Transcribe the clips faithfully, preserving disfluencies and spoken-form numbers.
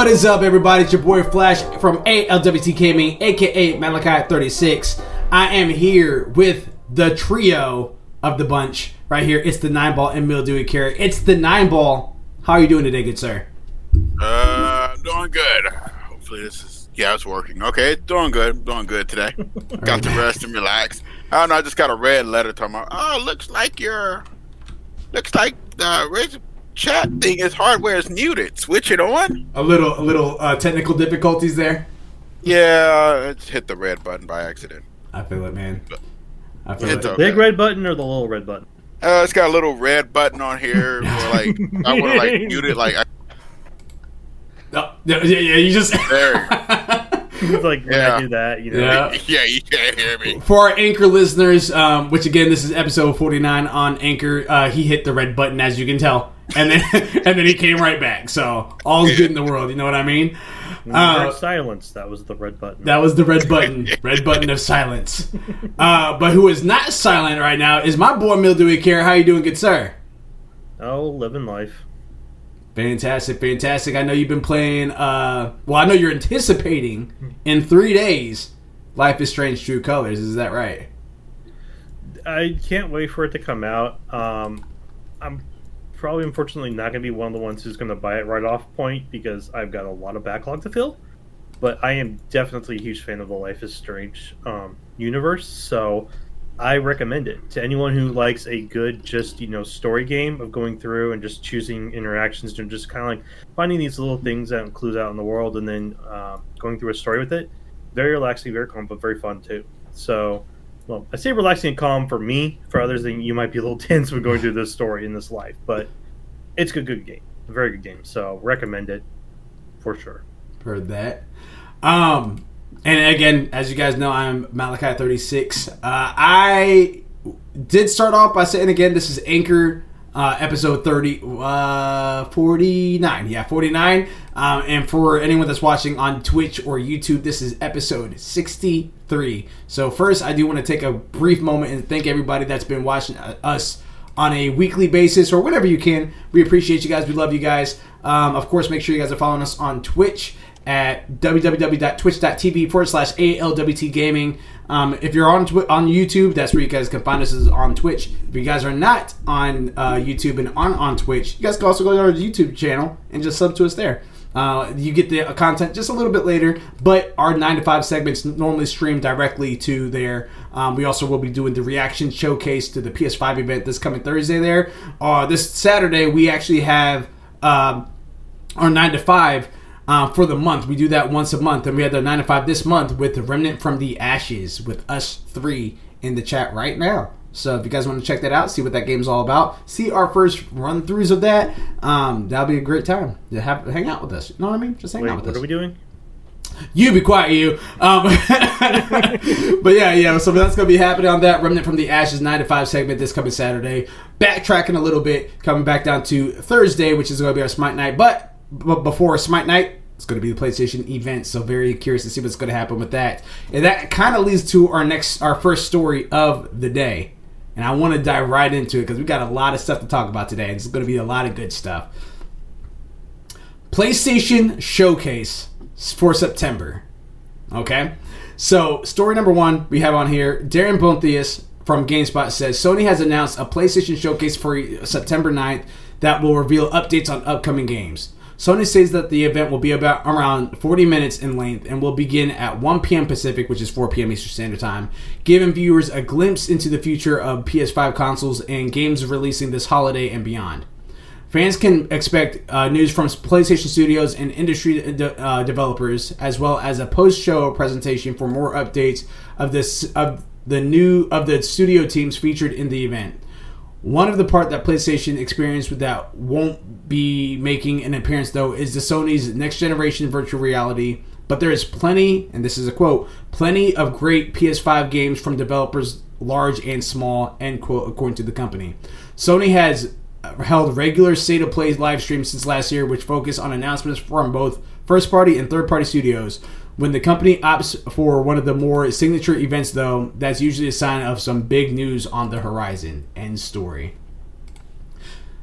What is up, everybody? It's your boy Flash from A L W T K M E, aka Malachi thirty-six. I am here with the trio of the bunch right here. It's the Nineball and Mildewy Carrot. It's the Nineball. How are you doing today, good sir? Uh, I'm doing good. Hopefully this is... Yeah, it's working. Okay, doing good. Doing good today. Got right. The rest and relax. I don't know, I just got a red letter talking about, oh, looks like your... Looks like the original chat thing is hardware is muted. Switch it on. A little, a little uh, technical difficulties there. Yeah, I just hit the red button by accident. I feel it, man. I feel it's it. Okay. Big red button or the little red button? Uh, it's got a little red button on here. Where, like I want to like mute it. Like I... no, yeah, yeah, you just there. It's like when yeah. I do that, you know. Yeah. yeah, you can't hear me. For our Anchor listeners, um, which again, this is episode forty-nine on Anchor. Uh, he hit the red button, as you can tell. And then and then he came right back. So all's good in the world, you know what I mean? Uh, silence, that was the red button. That was the red button. Red button of silence. Uh, but who is not silent right now is my boy Mildewy Carrot. How you doing, good sir? Oh, living life. Fantastic, fantastic. I know you've been playing, uh, well, I know you're anticipating in three days Life is Strange True Colors, is that right? I can't wait for it to come out. Um, I'm probably unfortunately not going to be one of the ones who's going to buy it right off point because I've got a lot of backlog to fill, but I am definitely a huge fan of the Life is Strange um, universe, so I recommend it to anyone who likes a good just, you know, story game of going through and just choosing interactions and just kind of like finding these little things that clues out in the world and then uh, going through a story with it. Very relaxing, very calm, but very fun too. So, well, I say relaxing and calm for me. For others, then you might be a little tense when going through this story in this life. But it's a good game, a very good game. So recommend it for sure. Heard that. Um, and again, as you guys know, I'm Malachi thirty-six. Uh, I did start off by saying again, this is Anchor uh, episode thirty, uh, forty-nine. Yeah, forty-nine. Um, and for anyone that's watching on Twitch or YouTube, this is episode sixty. Three. So first, I do want to take a brief moment and thank everybody that's been watching us on a weekly basis or whenever you can. We appreciate you guys. We love you guys. Um, of course, make sure you guys are following us on Twitch at w w w dot twitch dot t v forward slash A L W T gaming. Um, if you're on twi- on YouTube, that's where you guys can find us, is on Twitch. If you guys are not on uh, YouTube and on, on Twitch, you guys can also go to our YouTube channel and just sub to us there. Uh, you get the content just a little bit later, but our nine to five segments normally stream directly to there. Um, we also will be doing the reaction showcase to the P S five event this coming Thursday there. Uh, this Saturday, we actually have um, our nine to five uh, for the month. We do that once a month, and we had the nine to five this month with the Remnant from the Ashes with us three in the chat right now. So if you guys want to check that out, see what that game's all about, see our first run-throughs of that, um, that'll be a great time to have, hang out with us. You know what I mean? Just hang Wait, out with what us. What are we doing? You be quiet, you. Um, but yeah, yeah, so that's going to be happening on that Remnant from the Ashes nine to five segment this coming Saturday. Backtracking a little bit, coming back down to Thursday, which is going to be our Smite Night. But, but before Smite Night, it's going to be the PlayStation event, so very curious to see what's going to happen with that. And that kind of leads to our next, our first story of the day. And I want to dive right into it because we got a lot of stuff to talk about today. It's going to be a lot of good stuff. PlayStation Showcase for September. Okay? So, story number one we have on here. Darren Bontheus from GameSpot says, Sony has announced a PlayStation Showcase for September ninth that will reveal updates on upcoming games. Sony says that the event will be about around forty minutes in length and will begin at one p.m. Pacific, which is four p.m. Eastern Standard Time, giving viewers a glimpse into the future of P S five consoles and games releasing this holiday and beyond. Fans can expect uh, news from PlayStation Studios and industry de- uh, developers, as well as a post-show presentation for more updates of this of the new of the studio teams featured in the event. One of the part that PlayStation experienced with that won't be making an appearance, though, is the Sony's next-generation virtual reality. But there is plenty, and this is a quote, plenty of great P S five games from developers large and small, end quote, according to the company. Sony has held regular State of Play live streams since last year, which focus on announcements from both first-party and third-party studios. When the company opts for one of the more signature events, though, that's usually a sign of some big news on the horizon. End story.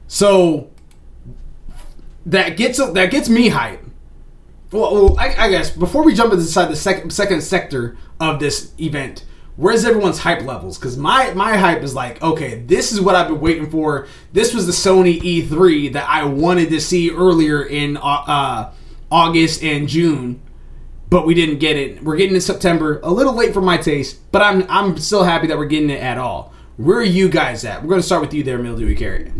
So that gets that gets me hype. Well, well I, I guess before we jump inside the sec- second sector of this event, where's everyone's hype levels? Because my, my hype is like, okay, this is what I've been waiting for. This was the Sony E three that I wanted to see earlier in uh, August and June, but we didn't get it. We're getting it in September, a little late for my taste, but I'm I'm still happy that we're getting it at all. Where are you guys at? We're going to start with you there, Mildewy Carrot.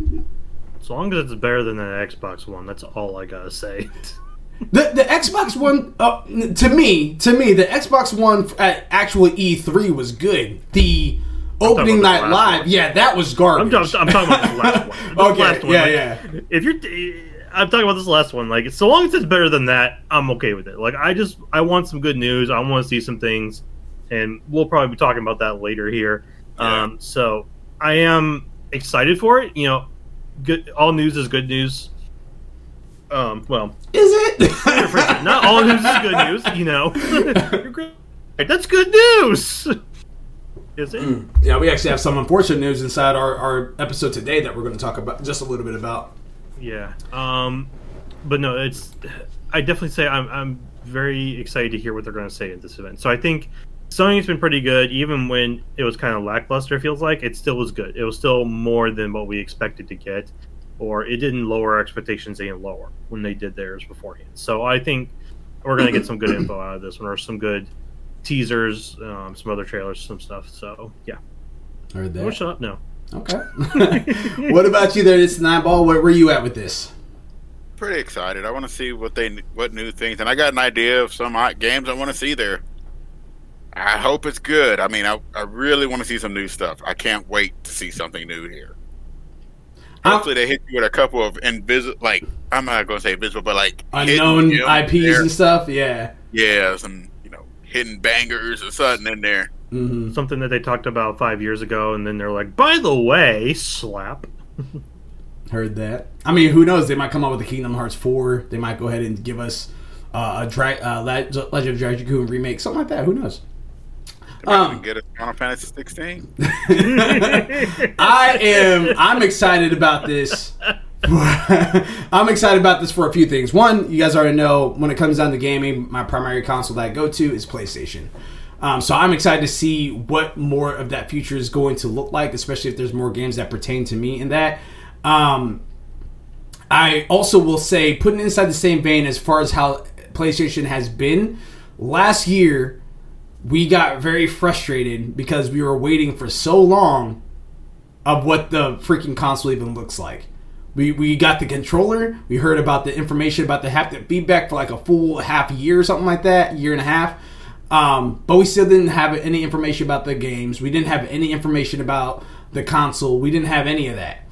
As long as it's better than the Xbox One, that's all I got to say. The the Xbox One, uh, to me, to me, the Xbox One at actual E three was good. The opening night live, one. yeah, that was garbage. I'm, I'm talking about the last one. The okay, last one. yeah, like, yeah. If you're, I'm talking about this last one. Like, so long as it's better than that, I'm okay with it. Like, I just, I want some good news. I want to see some things, and we'll probably be talking about that later here. Yeah. Um, so I am excited for it. You know, good, all news is good news. Um, well, is it? Not all news is good news, you know. That's good news. Is it? Mm. Yeah, we actually have some unfortunate news inside our, our episode today that we're going to talk about just a little bit about. Yeah. Um, but no, it's. I definitely say I'm I'm very excited to hear what they're going to say at this event. So I think Sony's been pretty good, even when it was kind of lackluster. It feels like it still was good. It was still more than what we expected to get. Or it didn't lower our expectations any lower when they did theirs beforehand. So I think we're going to get some good info out of this one, or some good teasers, um, some other trailers, some stuff. So, yeah. Heard that. Or shut up, no. Okay. What about you there? It's Nineball. Where were you at with this? Pretty excited. I want to see what they what new things. And I got an idea of some hot games I want to see there. I hope it's good. I mean, I, I really want to see some new stuff. I can't wait to see something new here. Hopefully they hit you with a couple of invisible, like, I'm not going to say invisible, but like unknown I Ps there. And stuff. Yeah, yeah, some you know hidden bangers or something in there. Mm-hmm. Something that they talked about five years ago, and then they're like, by the way, slap. Heard that. I mean, who knows? They might come out with a Kingdom Hearts four. They might go ahead and give us uh, a Dra- uh, Legend of Dragoon remake, something like that. Who knows? Um, get a Final Fantasy sixteen. I am. I'm excited about this. I'm excited about this for a few things. One, you guys already know when it comes down to gaming, my primary console that I go to is PlayStation. Um, so I'm excited to see what more of that future is going to look like, especially if there's more games that pertain to me in that. Um, I also will say, putting inside the same vein as far as how PlayStation has been last year. We got very frustrated because we were waiting for so long of what the freaking console even looks like. We we got the controller. We heard about the information about the haptic feedback for like a full half year or something like that, year and a half. Um, but we still didn't have any information about the games. We didn't have any information about the console. We didn't have any of that.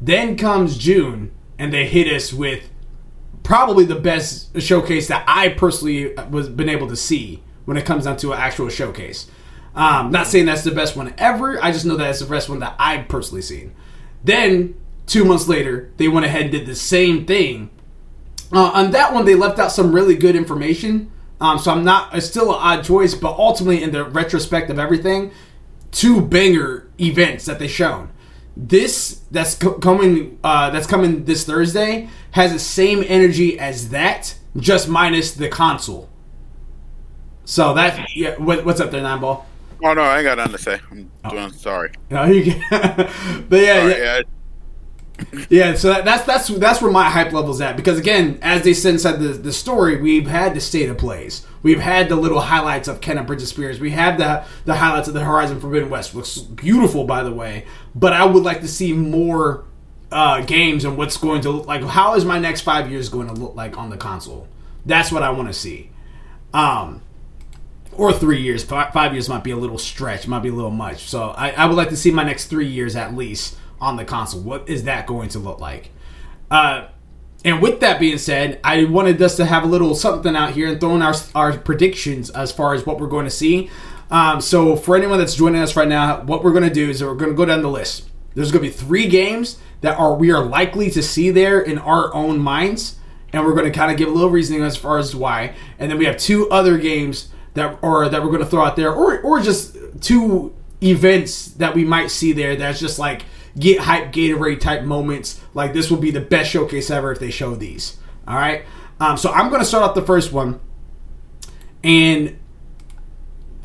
Then comes June, and they hit us with probably the best showcase that I personally was been able to see. When it comes down to an actual showcase. Um, not saying that's the best one ever. I just know that it's the best one that I've personally seen. Then, two months later, they went ahead and did the same thing. Uh, on that one, they left out some really good information. Um, so I'm not... It's still an odd choice, but ultimately, in the retrospect of everything, two banger events that they shown. This, that's co- coming uh, that's coming this Thursday, has the same energy as that, just minus the console. So that yeah, what, what's up there, Nineball? Oh no, I ain't got nothing to say. I'm oh. doing, sorry. No, you can. But yeah, sorry, yeah, I... yeah. So that, that's that's that's where my hype level's at, because again, as they said inside the, the story, we've had the state of plays, we've had the little highlights of Kena: Bridge of Spirits, we have the the highlights of the Horizon Forbidden West, looks beautiful by the way. But I would like to see more uh, games and what's going to look like. How is my next five years going to look like on the console? That's what I want to see. Um. Or three years. Five, five years might be a little stretch. Might be a little much. So I, I would like to see my next three years at least on the console. What is that going to look like? Uh, and with that being said, I wanted us to have a little something out here and throw in our, our predictions as far as what we're going to see. Um, so for anyone that's joining us right now, what we're going to do is we're going to go down the list. There's going to be three games that are we are likely to see there in our own minds. And we're going to kind of give a little reasoning as far as why. And then we have two other games that or that we're going to throw out there, or or just two events that we might see there that's just like get hype Gatorade type moments, like this will be the best showcase ever if they show these. All right? Um, so I'm going to start off the first one. And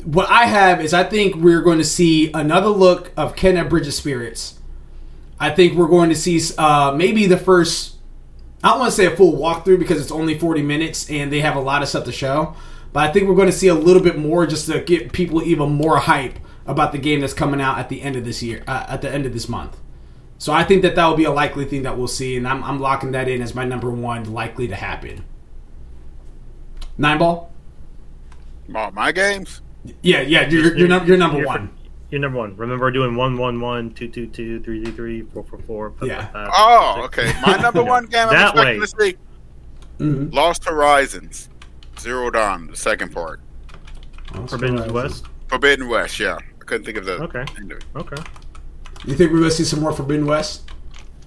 what I have is I think we're going to see another look of Kena: Bridge of Spirits. I think we're going to see uh, maybe the first... I don't want to say a full walkthrough because it's only forty minutes and they have a lot of stuff to show. But I think we're going to see a little bit more just to get people even more hype about the game that's coming out at the end of this year, uh, at the end of this month. So I think that that will be a likely thing that we'll see, and I'm, I'm locking that in as my number one likely to happen. Nineball? Oh, my games? Yeah, yeah, you're, you're, you're, you're number you're, one. You're number one. Remember doing one one one, two two two, three three three, four four four, five five five. Yeah. five, oh, six. Okay. My number one game I'm expecting way. to see. Mm-hmm. Lost Horizons. Zero Dawn, the second part. Lost Forbidden Horizon. West? Forbidden West, yeah. I couldn't think of the Okay. End of it. Okay. You think we're going to see some more Forbidden West?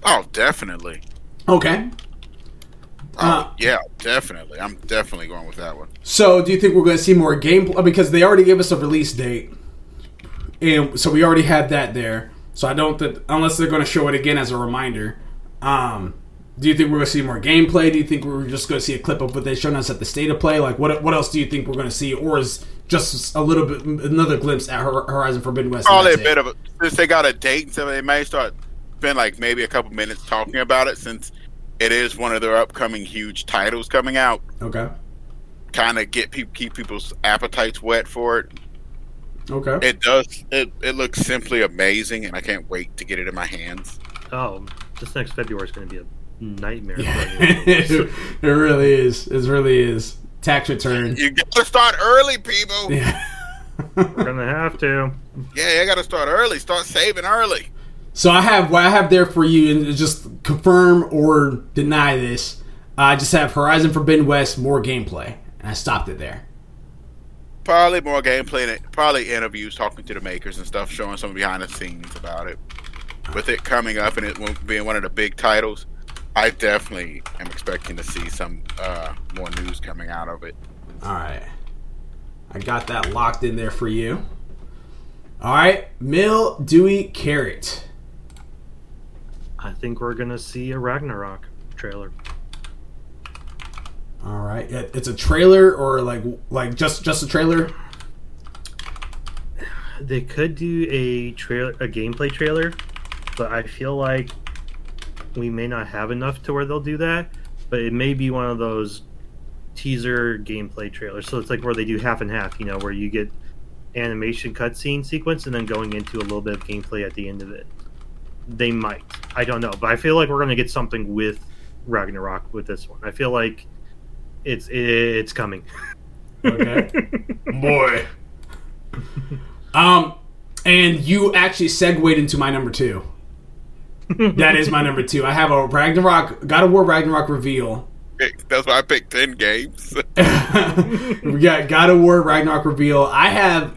Oh, definitely. Okay. Oh, uh, yeah, definitely. I'm definitely going with that one. So, do you think we're going to see more gameplay? Because they already gave us a release date. And so, we already had that there. So, I don't think... Unless they're going to show it again as a reminder. Um, do you think we're going to see more gameplay? Do you think we're just going to see a clip of what they've shown us at the State of Play? Like, what what else do you think we're going to see? Or is... Just a little bit, another glimpse at Horizon Forbidden West. Probably a bit of a, since they got a date, so they may start spend like maybe a couple minutes talking about it, since it is one of their upcoming huge titles coming out. Okay. Kind of get people, keep people's appetites wet for it. Okay. It does. It it looks simply amazing, and I can't wait to get it in my hands. Oh, this next February is going to be a nightmare. Yeah. it, it really is. It really is. Tax return. You gotta start early, people. Yeah. We're gonna have to. Yeah, you gotta start early. Start saving early. So I have what I have there for you, and just confirm or deny this. I just have Horizon Forbidden West, more gameplay, and I stopped it there. Probably more gameplay, and probably interviews, talking to the makers and stuff, showing some behind the scenes about it. With it coming up and it being one of the big titles, I definitely am expecting to see some uh, more news coming out of it. All right. I got that locked in there for you. All right. Mildewy Carrot. I think we're going to see a Ragnarok trailer. All right. It's a trailer or like like just, just a trailer? They could do a trailer, a gameplay trailer, but I feel like we may not have enough to where they'll do that, but it may be one of those teaser gameplay trailers. So it's like where they do half and half, you know, where you get animation cutscene sequence and then going into a little bit of gameplay at the end of it. They might. I don't know. But I feel like we're going to get something with Ragnarok with this one. I feel like it's it's coming. Okay. Boy. Um, and you actually segued into my number two. That is my number two. I have a Ragnarok, God of War Ragnarok reveal. That's why I picked ten games. We got God of War Ragnarok reveal. I have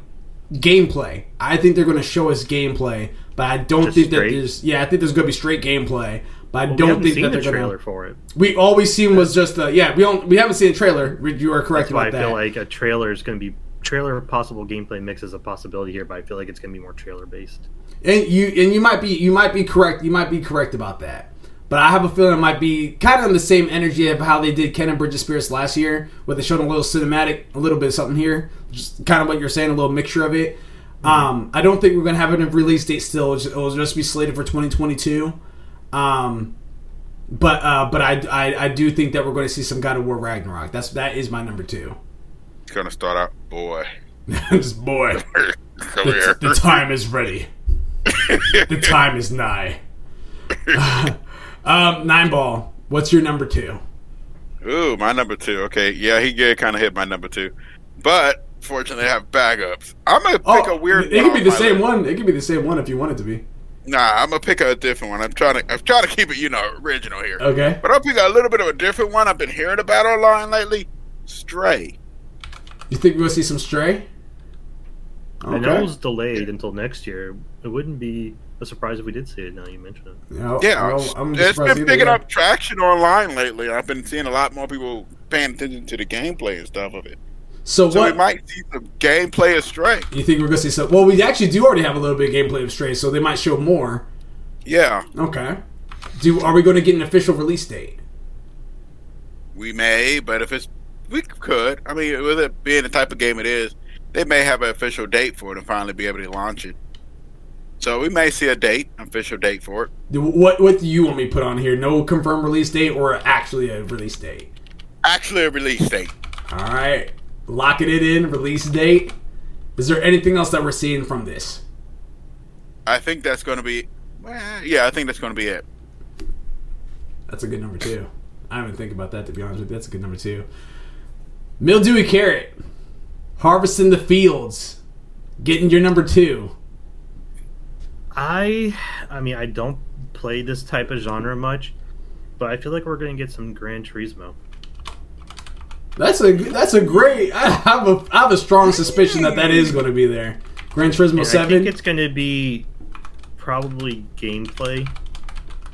gameplay. I think they're going to show us gameplay, but I don't Just think straight? that there's. Yeah, I think there's going to be straight gameplay. But I well, don't think seen that they're the trailer gonna, for it. We all we seen was just the yeah. We don't. We haven't seen a trailer. You are correct That's about why I that. I feel like a trailer is going to be trailer possible gameplay mix is a possibility here, but I feel like it's going to be more trailer based. And you and you might be you might be correct you might be correct about that, but I have a feeling it might be kind of on the same energy of how they did Kena: Bridge of Spirits last year, where they showed a little cinematic, a little bit of something here, just kind of what you're saying, a little mixture of it. Mm-hmm. Um, I don't think we're gonna have a release date still; it'll just be slated for twenty twenty-two. Um, but uh, but I, I I do think that we're going to see some God of War Ragnarok. That's that is my number two. It's gonna start out, boy. Just boy. Come the, here. The time is ready. The time is nigh. Uh, um, Nineball, what's your number two? Ooh, my number two. Okay, yeah, he did kind of hit my number two, but fortunately, I have backups. I'm gonna oh, pick a weird. It could be the same list. one. It could be the same one if you want it to be. Nah, I'm gonna pick a different one. I'm trying to. I'm trying to keep it, you know, original here. Okay. But I'll pick a little bit of a different one. I've been hearing about online lately. Stray. You think we're gonna see some Stray? Okay. I know it was delayed until next year. It wouldn't be a surprise if we did see it now you mentioned it. Yeah, yeah well, I'm it's been picking either. up traction online lately. I've been seeing a lot more people paying attention to the gameplay and stuff of it. So, so what, we might see some gameplay of Stray. You think we're going to see some... Well, we actually do already have a little bit of gameplay of Stray, so they might show more. Yeah. Okay. Do Are we going to get an official release date? we may, but if it's, we could. I mean, with it being the type of game it is, they may have an official date for it and finally be able to launch it. So we may see a date, an official date for it. What What do you want me to put on here? No confirmed release date or actually a release date? Actually a release date. All right. Locking it in, release date. Is there anything else that we're seeing from this? I think that's going to be... Well, yeah, I think that's going to be it. That's a good number two. I haven't think about that, to be honest with you. That's a good number two. Mildewy Carrot. Harvesting the fields. Getting your number two. I, I mean, I don't play this type of genre much, but I feel like we're going to get some Gran Turismo. That's a that's a great. I have a I have a strong suspicion that that is going to be there. Gran Turismo seven. I think it's going to be probably gameplay,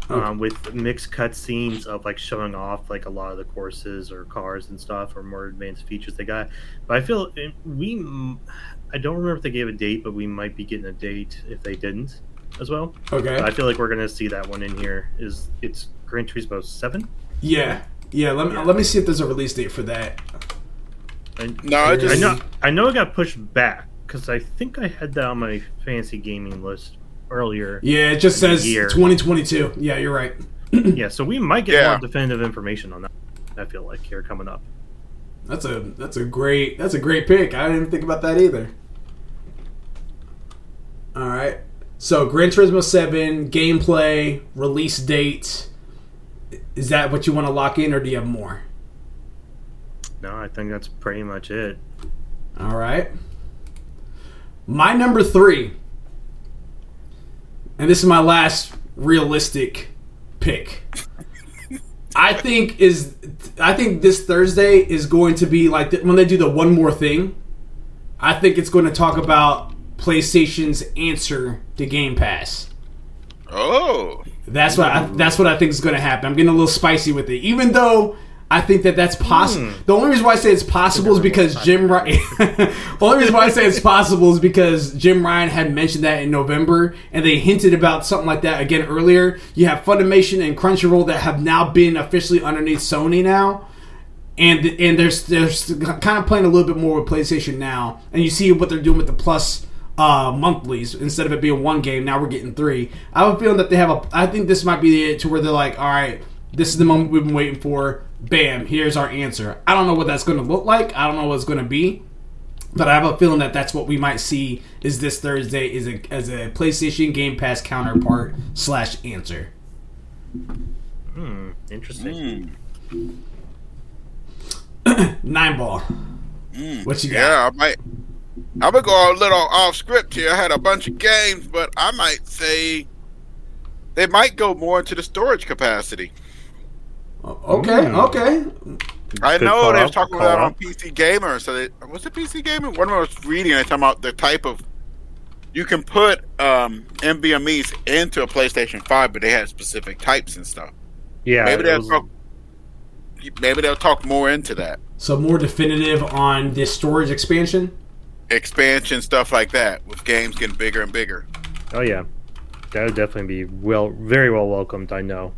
oh. um, with mixed cutscenes of like showing off like a lot of the courses or cars and stuff or more advanced features they got. But I feel we. I don't remember if they gave a date, but we might be getting a date if they didn't. As well. Okay. But I feel like we're gonna see that one in here. Is it's Gran Turismo seven? Yeah, yeah. Let me yeah. let me see if there's a release date for that. I, no, I just I know I know it got pushed back because I think I had that on my fancy gaming list earlier. Yeah, it just says twenty twenty-two. Yeah, you're right. Yeah, so we might get yeah. more definitive information on that. I feel like here coming up. That's a that's a great that's a great pick. I didn't even think about that either. All right. So, Gran Turismo seven, gameplay, release date. Is that what you want to lock in, or do you have more? No, I think that's pretty much it. All right. My number three, and this is my last realistic pick, I think is I think this Thursday is going to be like the, when they do the one more thing. I think it's going to talk about PlayStation's answer to Game Pass. Oh, that's what I, that's what I think is going to happen. I'm getting a little spicy with it, even though I think that that's possible. Mm. The only reason why I say it's possible is because Jim Ryan. Only reason why I say it's possible is because Jim Ryan had mentioned that in November, and they hinted about something like that again earlier. You have Funimation and Crunchyroll that have now been officially underneath Sony now. And and they're they're kind of playing a little bit more with PlayStation now, and you see what they're doing with the Plus. Uh, monthlies instead of it being one game, now we're getting three. I have a feeling that they have a. I think this might be it to where they're like, all right, this is the moment we've been waiting for. Bam, here's our answer. I don't know what that's going to look like. I don't know what it's going to be, but I have a feeling that that's what we might see is this Thursday is a as a PlayStation Game Pass counterpart slash answer. Hmm, interesting. Mm. Nineball. Mm. What you got? Yeah, I might. I'm going to go a little off script here. I had a bunch of games, but I might say they might go more into the storage capacity. Okay, okay. I know they were talking about that on P C Gamer. So they, was it P C Gamer? One I was reading, they were talking about the type of... You can put um, N V M Es into a PlayStation five, but they had specific types and stuff. Yeah. Maybe they'll, was... talk, maybe they'll talk more into that. So more definitive on this storage expansion? Expansion stuff like that, with games getting bigger and bigger. Oh yeah, that would definitely be well, very well welcomed. I know.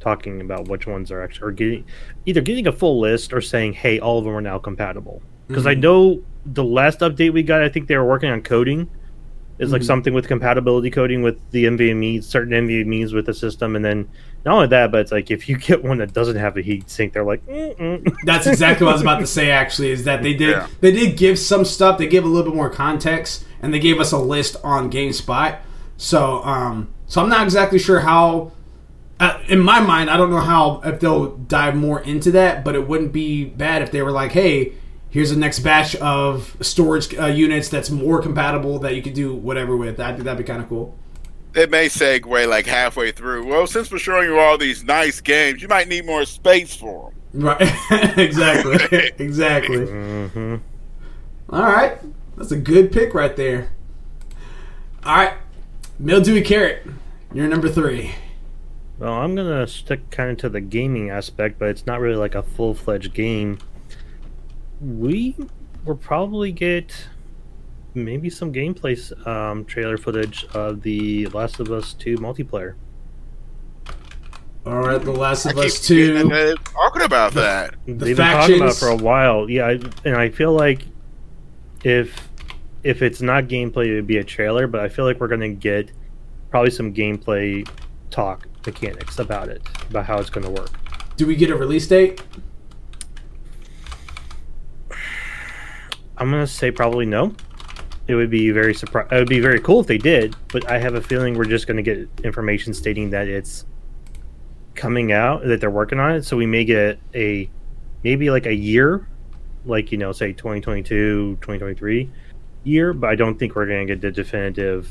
Talking about which ones are actually, or getting, either getting a full list or saying, hey, all of them are now compatible. Because mm-hmm. I know the last update we got, I think they were working on coding. It's mm-hmm. like something with compatibility coding with the N V M E, certain N V M Es with the system, and then not only that, but it's like if you get one that doesn't have a heat sink, they're like, mm-mm. That's exactly what I was about to say. Actually, is that they did yeah. they did give some stuff. They gave a little bit more context, and they gave us a list on GameSpot. So, um, so I'm not exactly sure how. Uh, in my mind, I don't know how if they'll dive more into that, but it wouldn't be bad if they were like, hey. Here's the next batch of storage uh, units that's more compatible that you can do whatever with. I think that'd be kind of cool. It may segue like halfway through. Well, since we're showing you all these nice games, you might need more space for them. Right. Exactly. Exactly. Mm-hmm. All right. That's a good pick right there. All right. Mildewy Carrot, you're number three. Well, I'm going to stick kind of to the gaming aspect, but it's not really like a full-fledged game. We will probably get maybe some gameplay um, trailer footage of the Last of Us two multiplayer. All right, The Last of Us two. Uh, talking about that. The, the They've factions. Been talking about it for a while. Yeah, I, and I feel like if if it's not gameplay, it would be a trailer. But I feel like we're going to get probably some gameplay talk mechanics about it, about how it's going to work. Do we get a release date? I'm going to say probably no. It would be very surpri- It would be very cool if they did, but I have a feeling we're just going to get information stating that it's coming out, that they're working on it. So we may get a maybe like a year, like, you know, say twenty twenty-two, twenty twenty-three year, but I don't think we're going to get the definitive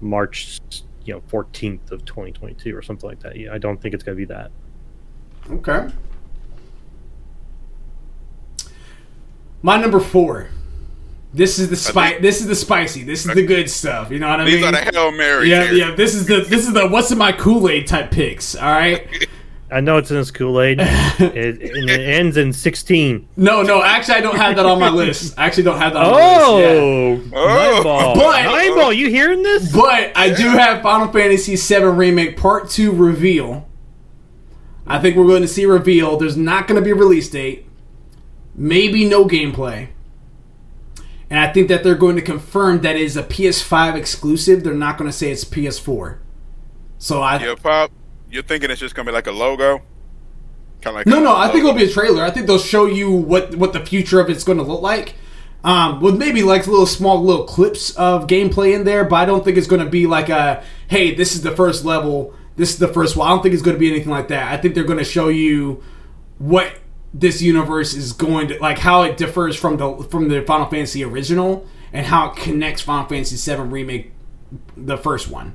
March, you know, fourteenth of twenty twenty-two or something like that. Yeah, I don't think it's going to be that. Okay. My number four. This is the spice. This is the spicy. This is the good stuff. You know what I mean? These are the Hail Marys. Yeah, here. yeah. This is the this is the what's in my Kool-Aid type picks. All right. I know it's in this Kool-Aid. it, it ends in sixteen. No, no. Actually, I don't have that on my list. I actually don't have that on oh, my list. Yeah. Oh, Nineball. But, Nineball, you hearing this? But I do have Final Fantasy seven Remake Part two reveal. I think we're going to see reveal. There's not going to be a release date. Maybe no gameplay. And I think that they're going to confirm that it is a P S five exclusive. They're not going to say it's P S four. So I... Yeah, Pop, you're thinking it's just going to be like a logo? Kind of like no, no, I think it'll be a trailer. I think they'll show you what, what the future of it's going to look like. Um, with maybe like little small little clips of gameplay in there, but I don't think it's going to be like a, hey, this is the first level, this is the first one. I don't think it's going to be anything like that. I think they're going to show you what... this universe is going to like how it differs from the from the Final Fantasy original and how it connects Final Fantasy seven Remake, the first one.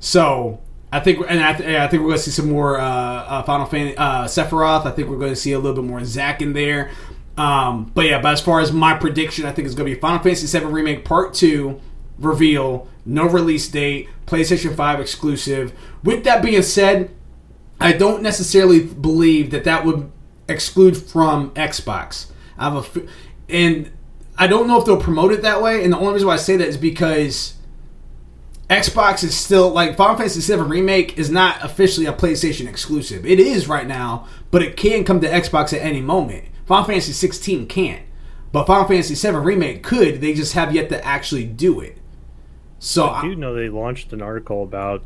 So I think and I, th- I think we're going to see some more uh, uh, Final Fantasy uh, Sephiroth. I think we're going to see a little bit more Zack in there. Um, but yeah, but as far as my prediction, I think it's going to be Final Fantasy seven Remake Part two reveal, no release date, PlayStation five exclusive. With that being said, I don't necessarily believe that that would exclude from Xbox. I have a f- and I don't know if they'll promote it that way, and the only reason why I say that is because Xbox is still like Final Fantasy seven Remake is not officially a PlayStation exclusive. It is right now, but it can come to Xbox at any moment. Final Fantasy sixteen can't, but Final Fantasy seven Remake could. They just have yet to actually do it. So I do I- know they launched an article about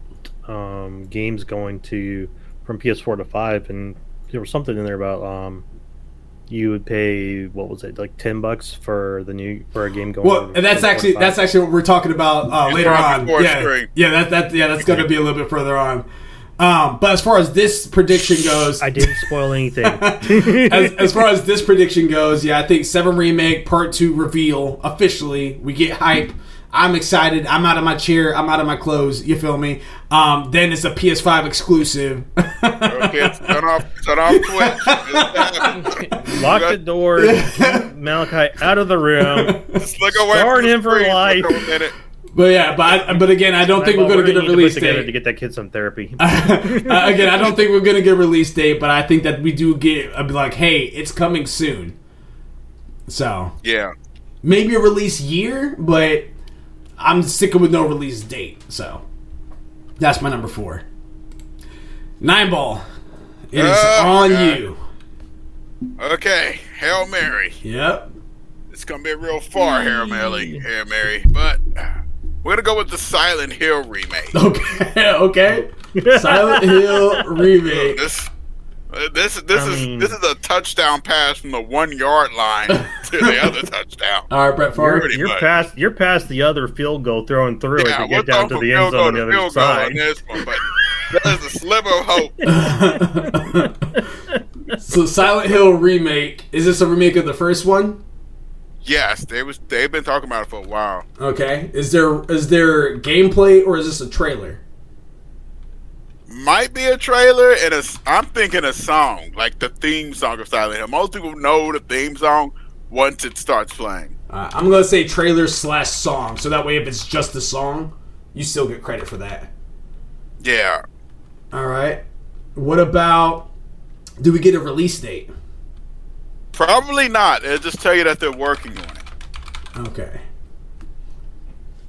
um, games going to from P S four to five, and there was something in there about um, you would pay what was it like ten bucks for the new for a game going. Well, and that's actually that's actually what we're talking about uh, later on. Yeah, string. yeah, that that yeah, that's going to be a little bit further on. Um, but as far as this prediction goes, I didn't spoil anything. as, as far as this prediction goes, yeah, I think seven Remake Part two reveal officially. We get hype. I'm excited. I'm out of my chair. I'm out of my clothes. You feel me? Um, then it's a P S five exclusive. Okay, turn off, turn off Twitch. Lock the door. Get Malachi out of the room. Just look away. Starn him for life. But yeah, but I, but again, I don't think we're going to get a release date to get that kid some therapy. Again, I don't think we're going to get a release date, but I think that we do get. I'd be like, hey, it's coming soon. So yeah, maybe a release year, but. I'm sticking with no release date, so that's my number four. Nineball, it is oh, on God. you. Okay, Hail Mary. Yep. It's going to be real far, Hail Mary, Hail Mary, but we're going to go with the Silent Hill remake. Okay, okay. Silent Hill remake. This this, this is mean... this is a touchdown pass from the one-yard line to the other touchdown. All right, Brett Favre. You're, you're past you're past the other field goal throwing through yeah, it to we'll get down to the end zone on the other side. This one, but there's a sliver of hope. So Silent Hill remake. Is this a remake of the first one? Yes, they was they've been talking about it for a while. Okay. Is there is there gameplay or is this a trailer? Might be a trailer, and a, I'm thinking a song, like the theme song of Silent Hill. Most people know the theme song once it starts playing. Uh, I'm going to say trailer slash song, so that way if it's just a song, you still get credit for that. Yeah. All right. What about, do we get a release date? Probably not. It'll just tell you that they're working on it. Okay.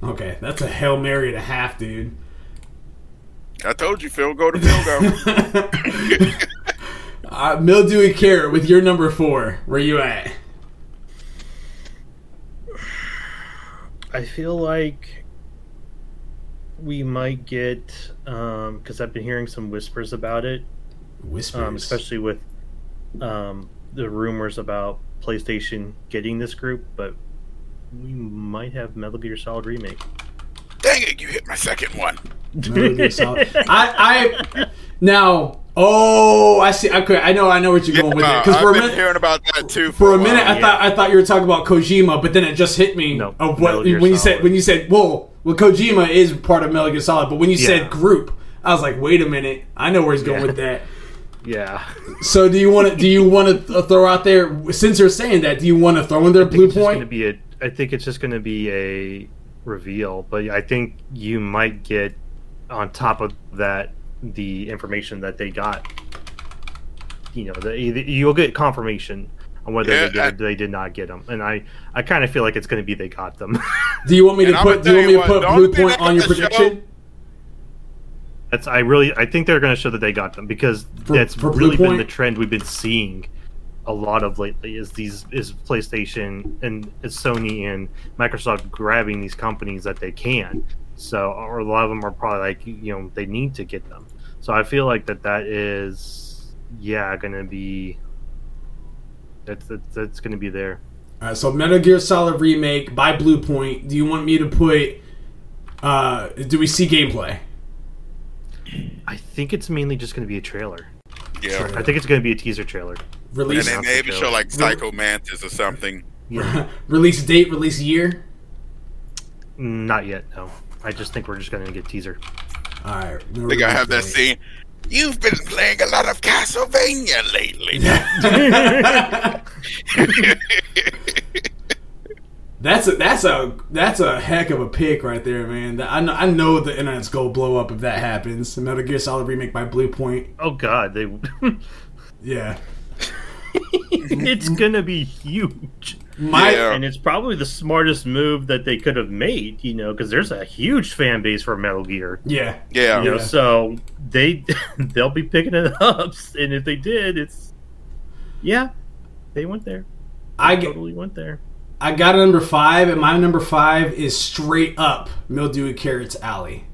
Okay, that's a Hail Mary and a half, dude. I told you, Phil, go to Phil, go. uh, Mildewy Carrot, with your number four, where you at? I feel like we might get, um, because I've been hearing some whispers about it. Whispers? Um, especially with um, the rumors about PlayStation getting this group, but we might have Metal Gear Solid Remake. Dang it, you hit my second one. Metal Gear Solid. I, I, now, oh, I see. Okay, I know, I know what you're yeah, going with. Because no, I've been minute, hearing about that too. For, for a minute, I yeah. thought, I thought you were talking about Kojima, but then it just hit me no, of what when Solid. you said, when you said, well, well, Kojima is part of Metal Gear Solid, but when you yeah. said group, I was like, wait a minute, I know where he's going yeah. with that. Yeah. So do you want to? Do you want to throw out there? Since you're saying that, do you want to throw in their blue point? Gonna be a, I think it's just going to be a reveal, but I think you might get on top of that the information that they got. You know, the, you'll get confirmation on whether yeah, they, did, I, they did not get them, and I, I kind of feel like it's going to be they got them. Do you want me to put? Do you want me to put blue point on your prediction? Show. That's, I really, I think they're going to show that they got them, because for, that's for really been the trend we've been seeing a lot of lately. Is these is PlayStation and is Sony and Microsoft grabbing these companies that they can. So, or a lot of them are probably like, you know, they need to get them. So I feel like that that is, yeah, going to be that's that's, that's going to be there. All right. So Metal Gear Solid Remake by Blue Point. Do you want me to put? Uh, do we see gameplay? I think it's mainly just going to be a trailer. Yeah, I think it's going to be a teaser trailer. Release, and then maybe show like Psycho Mantis or something. Yeah. Release date, release year. Not yet. No, I just think we're just going to get teaser. All right. I think I have that scene. You've been playing a lot of Castlevania lately. That's a that's a that's a heck of a pick right there, man. I know, I know the internet's gonna blow up if that happens. Metal Gear Solid Remake by Blue Point. Oh God, they. Yeah. It's gonna be huge. My yeah. And it's probably the smartest move that they could have made, you know, because there's a huge fan base for Metal Gear. Yeah, yeah. You know, yeah. So they they'll be picking it up, and if they did, it's yeah, they went there. They I totally get... went there. I got a number five, and my number five is straight up Mildewy Carrot's alley.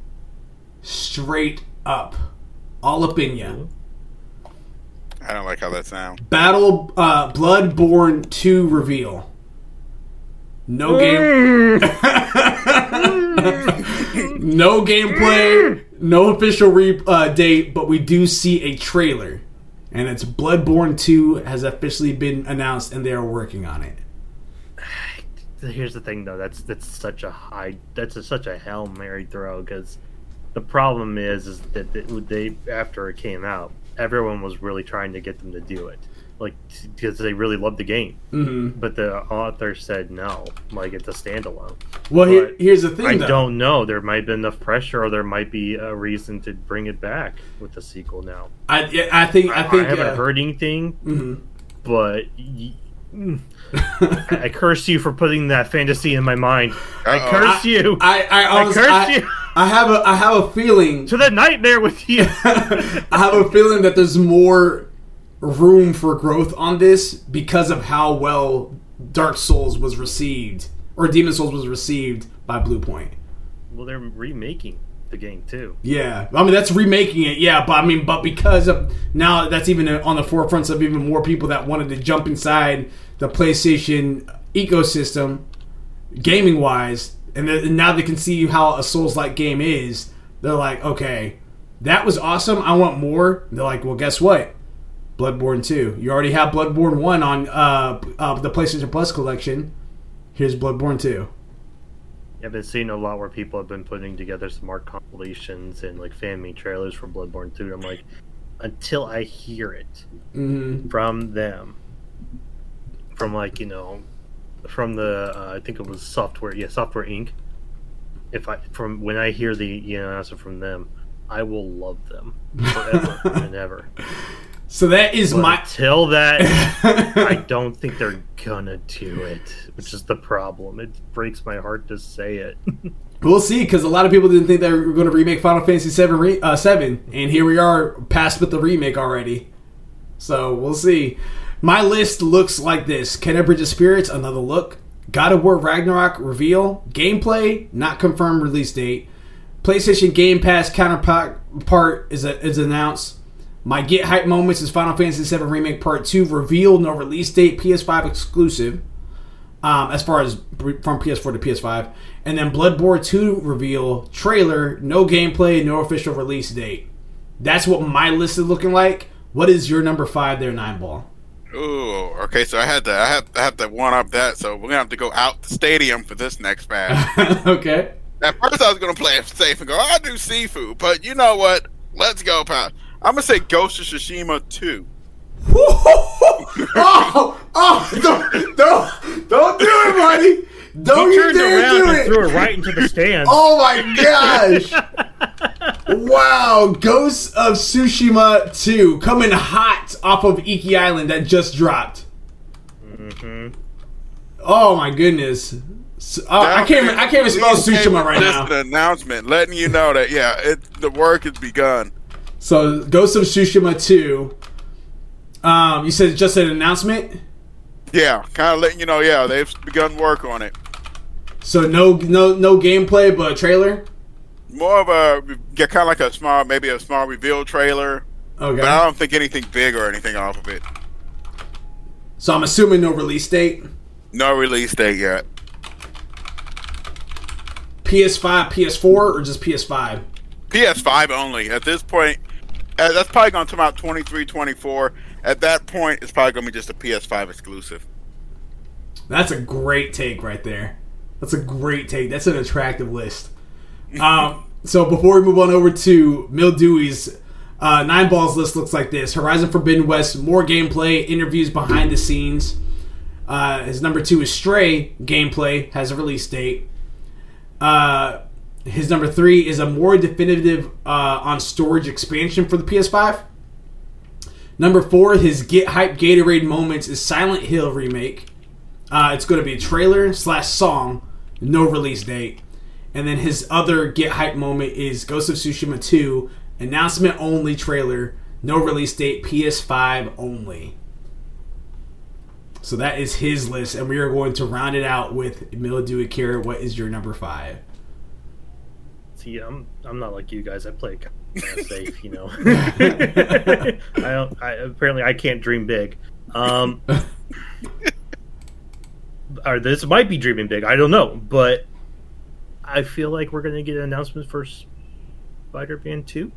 Straight up. All up in ya. I don't like how that sounds. Battle uh, Bloodborne two reveal. No game. No gameplay. No official re- uh, date, but we do see a trailer. And it's Bloodborne two has officially been announced, and they are working on it. Here's the thing, though. That's that's such a high. That's a, such a Hail Mary throw, because the problem is is that they, they after it came out, everyone was really trying to get them to do it, like because they really loved the game. Mm-hmm. But the author said no, like it's a standalone. Well, here, here's the thing. I though. don't know. There might be enough pressure, or there might be a reason to bring it back with the sequel now. I I think I, I think I haven't uh, heard anything, mm-hmm. but. Y- I curse you for putting that fantasy in my mind. Uh-oh. I curse you. I I, I, honestly, I curse I, you. I have a I have a feeling to the nightmare with you. I have a feeling that there's more room for growth on this because of how well Dark Souls was received, or Demon Souls was received by Blue Point. Well, they're remaking the game too. Yeah, I mean that's remaking it. Yeah, but I mean, but because of now that's even on the forefronts of even more people that wanted to jump inside the PlayStation ecosystem, gaming wise, and, then, and now they can see how a Souls-like game is. They're like, okay, that was awesome. I want more. And they're like, well, guess what? Bloodborne two. You already have Bloodborne one on uh, uh the PlayStation Plus collection. Here's Bloodborne two. I've been seeing a lot where people have been putting together some art compilations and like fan-made trailers for Bloodborne two. I'm like, until I hear it mm-hmm. from them, from like you know, from the uh, I think it was Software, yeah, Software Incorporated. If I from when I hear the you know, answer from them, I will love them forever and ever. So that is but my... Until that, I don't think they're gonna do it, which is the problem. It breaks my heart to say it. We'll see, because a lot of people didn't think they were going to remake Final Fantasy seven, uh, seven, and here we are, past with the remake already. So, we'll see. My list looks like this. Kena: Bridge of Spirits, another look. God of War Ragnarok, reveal. Gameplay, not confirmed release date. PlayStation Game Pass counterpart is, a, is announced. My Get Hype Moments is Final Fantasy seven Remake Part two, reveal, no release date, P S five exclusive. Um, as far as from P S four to P S five. And then Bloodborne two reveal, trailer, no gameplay, no official release date. That's what my list is looking like. What is your number five there, Nineball? Ooh, okay, so I had to I had, I had to one-up that, so we're going to have to go out the stadium for this next match. Okay. At first I was going to play it safe and go, I'll do seafood, but you know what? Let's go, pal. I'm going to say Ghost of Tsushima two. oh, oh, don't, don't, don't do it, buddy. Don't he you dare around do it. And threw it right into the stand. Oh, my gosh. Wow. Ghost of Tsushima two coming hot off of Iki Island that just dropped. Mm-hmm. Oh, my goodness. So, uh, I can't even, I can't even spell Tsushima right now. Just an announcement letting you know that, yeah, it, the work has begun. So, Ghost of Tsushima two. Um, you said just an announcement? Yeah, kind of letting you know, yeah, they've begun work on it. So no no, no gameplay, but a trailer? More of a, yeah, kind of like a small, maybe a small reveal trailer. Okay. But I don't think anything big or anything off of it. So I'm assuming no release date? No release date yet. P S five, P S four, or just P S five? P S five only. At this point, uh, that's probably going to come out twenty-three, twenty-four. At that point, it's probably going to be just a P S five exclusive. That's a great take right there. That's a great take. That's an attractive list. um, so before we move on over to Mildewy's, uh, Nine Ball's list looks like this. Horizon Forbidden West, more gameplay, interviews behind the scenes. Uh, his number two is Stray, gameplay, has a release date. Uh, his number three is a more definitive uh, on storage expansion for the P S five. Number four, his Get Hype Gatorade Moments is Silent Hill Remake. Uh, it's going to be a trailer slash song, no release date. And then his other Get Hype Moment is Ghost of Tsushima two, announcement only trailer, no release date, P S five only. So that is his list, and we are going to round it out with Mildewy Carrot. What is your number five? See, I'm I'm not like you guys. I play kind of safe, you know. I don't. I, apparently, I can't dream big. Um, or this might be dreaming big. I don't know, but I feel like we're gonna get an announcement for Spider-Man two.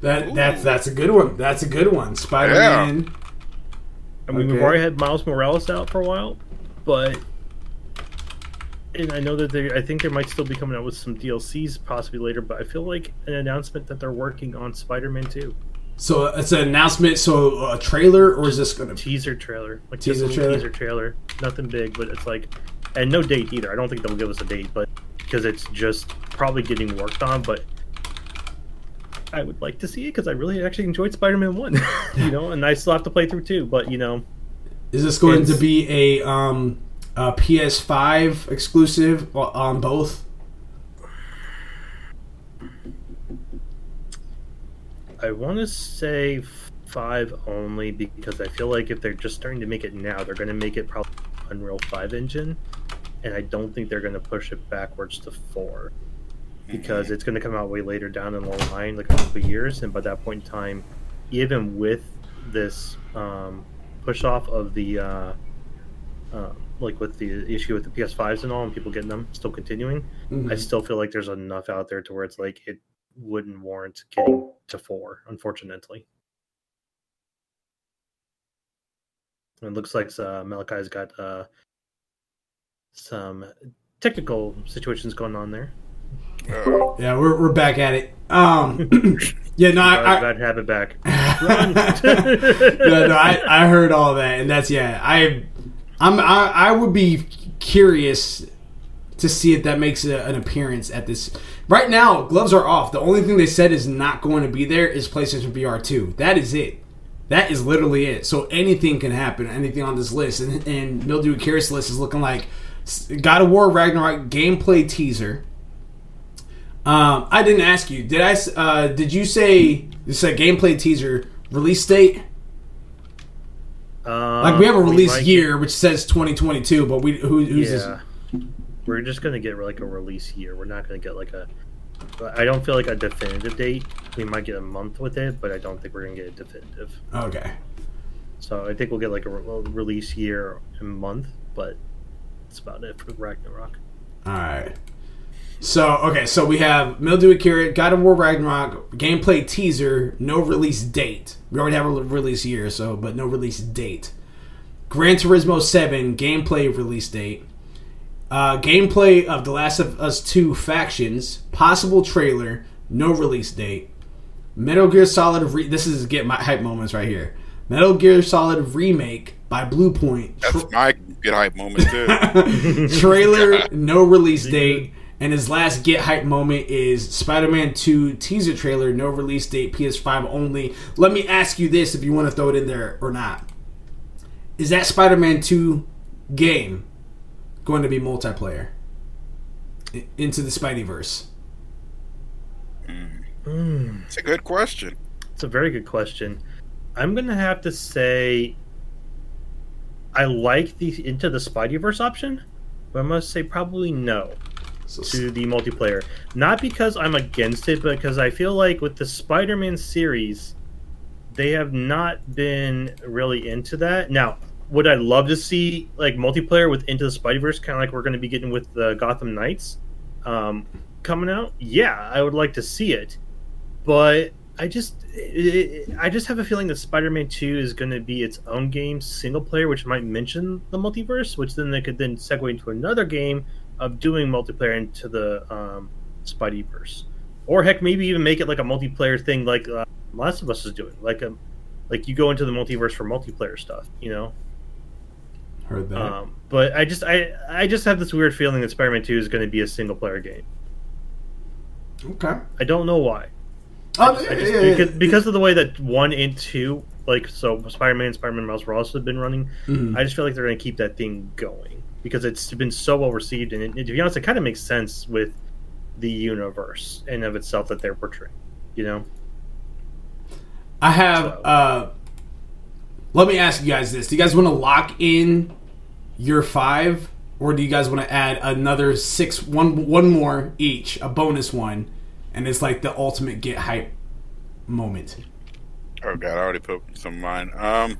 That Ooh. that's that's a good one. That's a good one. Spider-Man. Yeah. I mean, okay. We've already had Miles Morales out for a while, but. And I know that they, I think they might still be coming out with some D L Cs possibly later, but I feel like an announcement that they're working on Spider-Man two. So it's an announcement, so a trailer, or is this going to be? Teaser trailer. Like teaser trailer? Teaser trailer. Nothing big, but it's like, and no date either. I don't think they'll give us a date, but because it's just probably getting worked on, but I would like to see it because I really actually enjoyed Spider-Man one, you know, and I still have to play through two, but you know. Is this going to be a... um? Uh, P S five exclusive on both? I want to say five only because I feel like if they're just starting to make it now, they're going to make it probably Unreal five engine, and I don't think they're going to push it backwards to four because it's going to come out way later down in the line, like a couple of years, and by that point in time, even with this um, push off of the uh, uh like with the issue with the P S fives and all and people getting them still continuing, mm-hmm. I still feel like there's enough out there to where it's like it wouldn't warrant getting to four, unfortunately. And it looks like uh, Malachi's got uh, some technical situations going on there. Yeah, we're we're back at it. Um, yeah, no, I, I bad habit back. no, no, I, I heard all that, and that's yeah, I. I'm, I I would be curious to see if that makes a, an appearance at this. Right now, gloves are off. The only thing they said is not going to be there is PlayStation V R two. That is it. That is literally it. So anything can happen, anything on this list. And, and Mildewy Carrot's list is looking like God of War Ragnarok gameplay teaser. Um, I didn't ask you. Did I? Uh, did you say this is a gameplay teaser release date? Um, like we have a release like year, it. which says twenty twenty-two, but we who, who's yeah. this? We're just gonna get like a release year. We're not gonna get like a. I don't feel like a definitive date. We might get a month with it, but I don't think we're gonna get a definitive. Okay. So I think we'll get like a re- release year and month, but that's about it for Ragnarok. All right. So okay, so we have Mildewy Carrot, God of War Ragnarok gameplay teaser, no release date. We already have a release year, so but no release date. Gran Turismo seven gameplay release date. Uh, gameplay of The Last of Us two Factions, possible trailer, no release date. Metal Gear Solid Re- this is get my hype moments right here. Metal Gear Solid Remake by Bluepoint. That's Tra- my get hype moment too. Trailer, no release date. And his last get hype moment is Spider-Man two teaser trailer, no release date, P S five only. Let me ask you this if you want to throw it in there or not. Is that Spider-Man two game going to be multiplayer? Into the Spidey-verse. Mm. Mm. It's a good question. It's a very good question. I'm going to have to say I like the Into the Spidey-verse option, but I must say probably no. So, to the multiplayer. Not because I'm against it, but because I feel like with the Spider-Man series, they have not been really into that. Now, would I love to see like multiplayer with Into the Spider-Verse, kind of like we're going to be getting with the Gotham Knights um, coming out? Yeah, I would like to see it. But I just it, I just have a feeling that Spider-Man two is going to be its own game, single player, which might mention the multiverse, which then they could then segue into another game of doing multiplayer into the um, Spideyverse, or heck, maybe even make it like a multiplayer thing, like uh, Last of Us is doing, like a, like you go into the multiverse for multiplayer stuff, you know. Heard that. Um, but I just, I, I just have this weird feeling that Spider-Man two is going to be a single player game. Okay. I don't know why. Oh, I just, yeah, I just, yeah, because, yeah. because of the way that one and two, like so, Spider-Man, Spider-Man Miles Morales have been running. Mm-hmm. I just feel like they're going to keep that thing going, because it's been so well received, and it, to be honest, it kind of makes sense with the universe and of itself that they're portraying, you know? I have, so. uh, let me ask you guys this. Do you guys want to lock in your five, or do you guys want to add another six, one, one more each, a bonus one, and it's like the ultimate get hype moment? Oh, God, I already put some of mine. Um,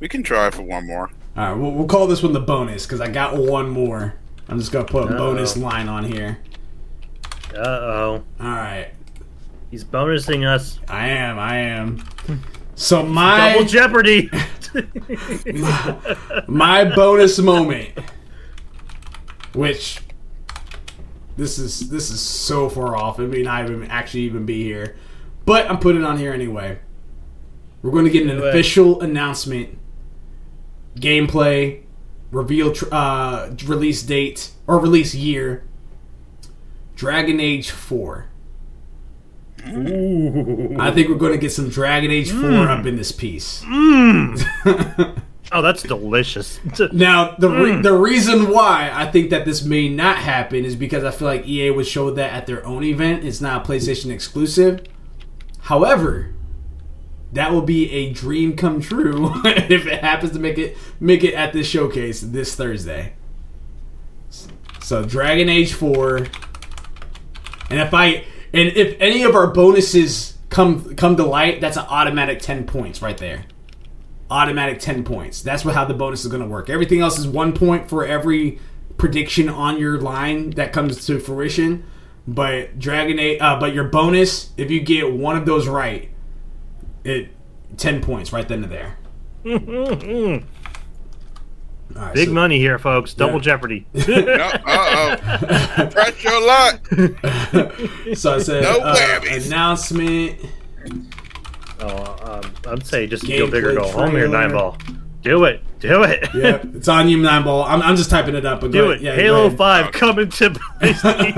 we can try for one more. All right, we'll, we'll call this one the bonus, because I got one more. I'm just going to put a Uh-oh. bonus line on here. Uh-oh. All right. He's bonusing us. I am, I am. So my... Double Jeopardy! my, my bonus moment, which this is this is so far off. It may not even actually even be here. But I'm putting it on here anyway. We're going to get an anyway. official announcement, gameplay, reveal uh, release date, or release year, Dragon Age four. Ooh. I think we're going to get some Dragon Age four mm. up in this piece. Mm. Oh, that's delicious. Now, the mm. re- the reason why I think that this may not happen is because I feel like E A would show that at their own event. It's not a PlayStation exclusive. However, that will be a dream come true if it happens to make it make it at this showcase this Thursday. So Dragon Age four, and if I and if any of our bonuses come come to light, that's an automatic ten points right there. Automatic ten points. That's what how the bonus is going to work. Everything else is one point for every prediction on your line that comes to fruition. But Dragon Age, uh, but your bonus, if you get one of those right, it ten points right then and there. Mm-hmm. All right, Big so, money here, folks. Double yeah. Jeopardy. no, uh-oh. Press your luck. So I said, no uh, announcement. Oh, um, I'd say just go big or go home here, Nineball. Do it. Do it. Yeah, it's on you, Nineball. I'm, I'm just typing it up. But do go it. Yeah, Halo five coming to PlayStation.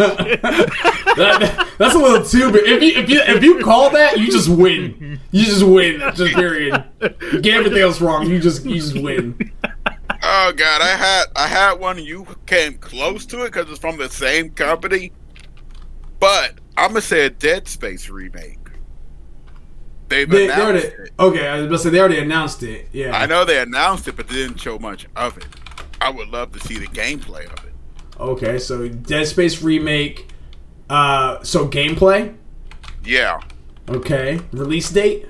that, that's a little too big. If you, if you if you call that, you just win. You just win. Just period. You get everything else wrong. You just you just win. Oh God, I had I had one. You came close to it because it's from the same company. But I'm gonna say a Dead Space remake. They've they, announced they already, it. Okay, I was about to say they already announced it. Yeah, I know they announced it, but they didn't show much of it. I would love to see the gameplay of it. Okay, so Dead Space remake. Uh, so gameplay. Yeah. Okay. Release date.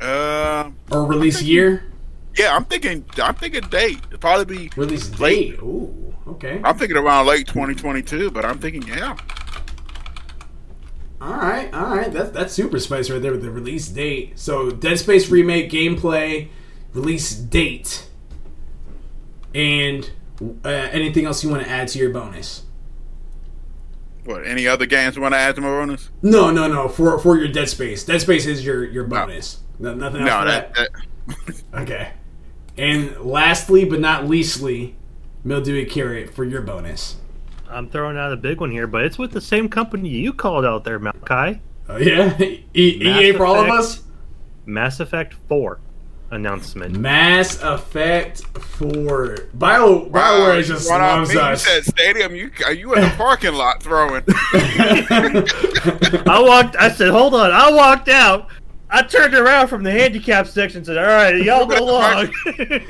Uh, or release thinking, year. Yeah, I'm thinking. I'm thinking date. It'd probably be release late. Date. Ooh. Okay. I'm thinking around late twenty twenty-two, but I'm thinking yeah. All right, all right. That's that's super spice right there with the release date. So Dead Space remake gameplay, release date, and uh, anything else you want to add to your bonus? What? Any other games you want to add to my bonus? No, no, no. For for your Dead Space, Dead Space is your, your bonus. No. No, nothing else. No, for that. that, that. Okay. And lastly, but not leastly, Mildewy Carrot for your bonus. I'm throwing out a big one here, but it's with the same company you called out there, Malachi. Oh, yeah? E- E A for all of us? Mass Effect four announcement. Mass Effect four. Bio, wow, BioWare just loves us. You said stadium, you, are you in the parking lot throwing? I walked, I said, hold on. I walked out. I turned around from the handicap section and said, all right, y'all go along.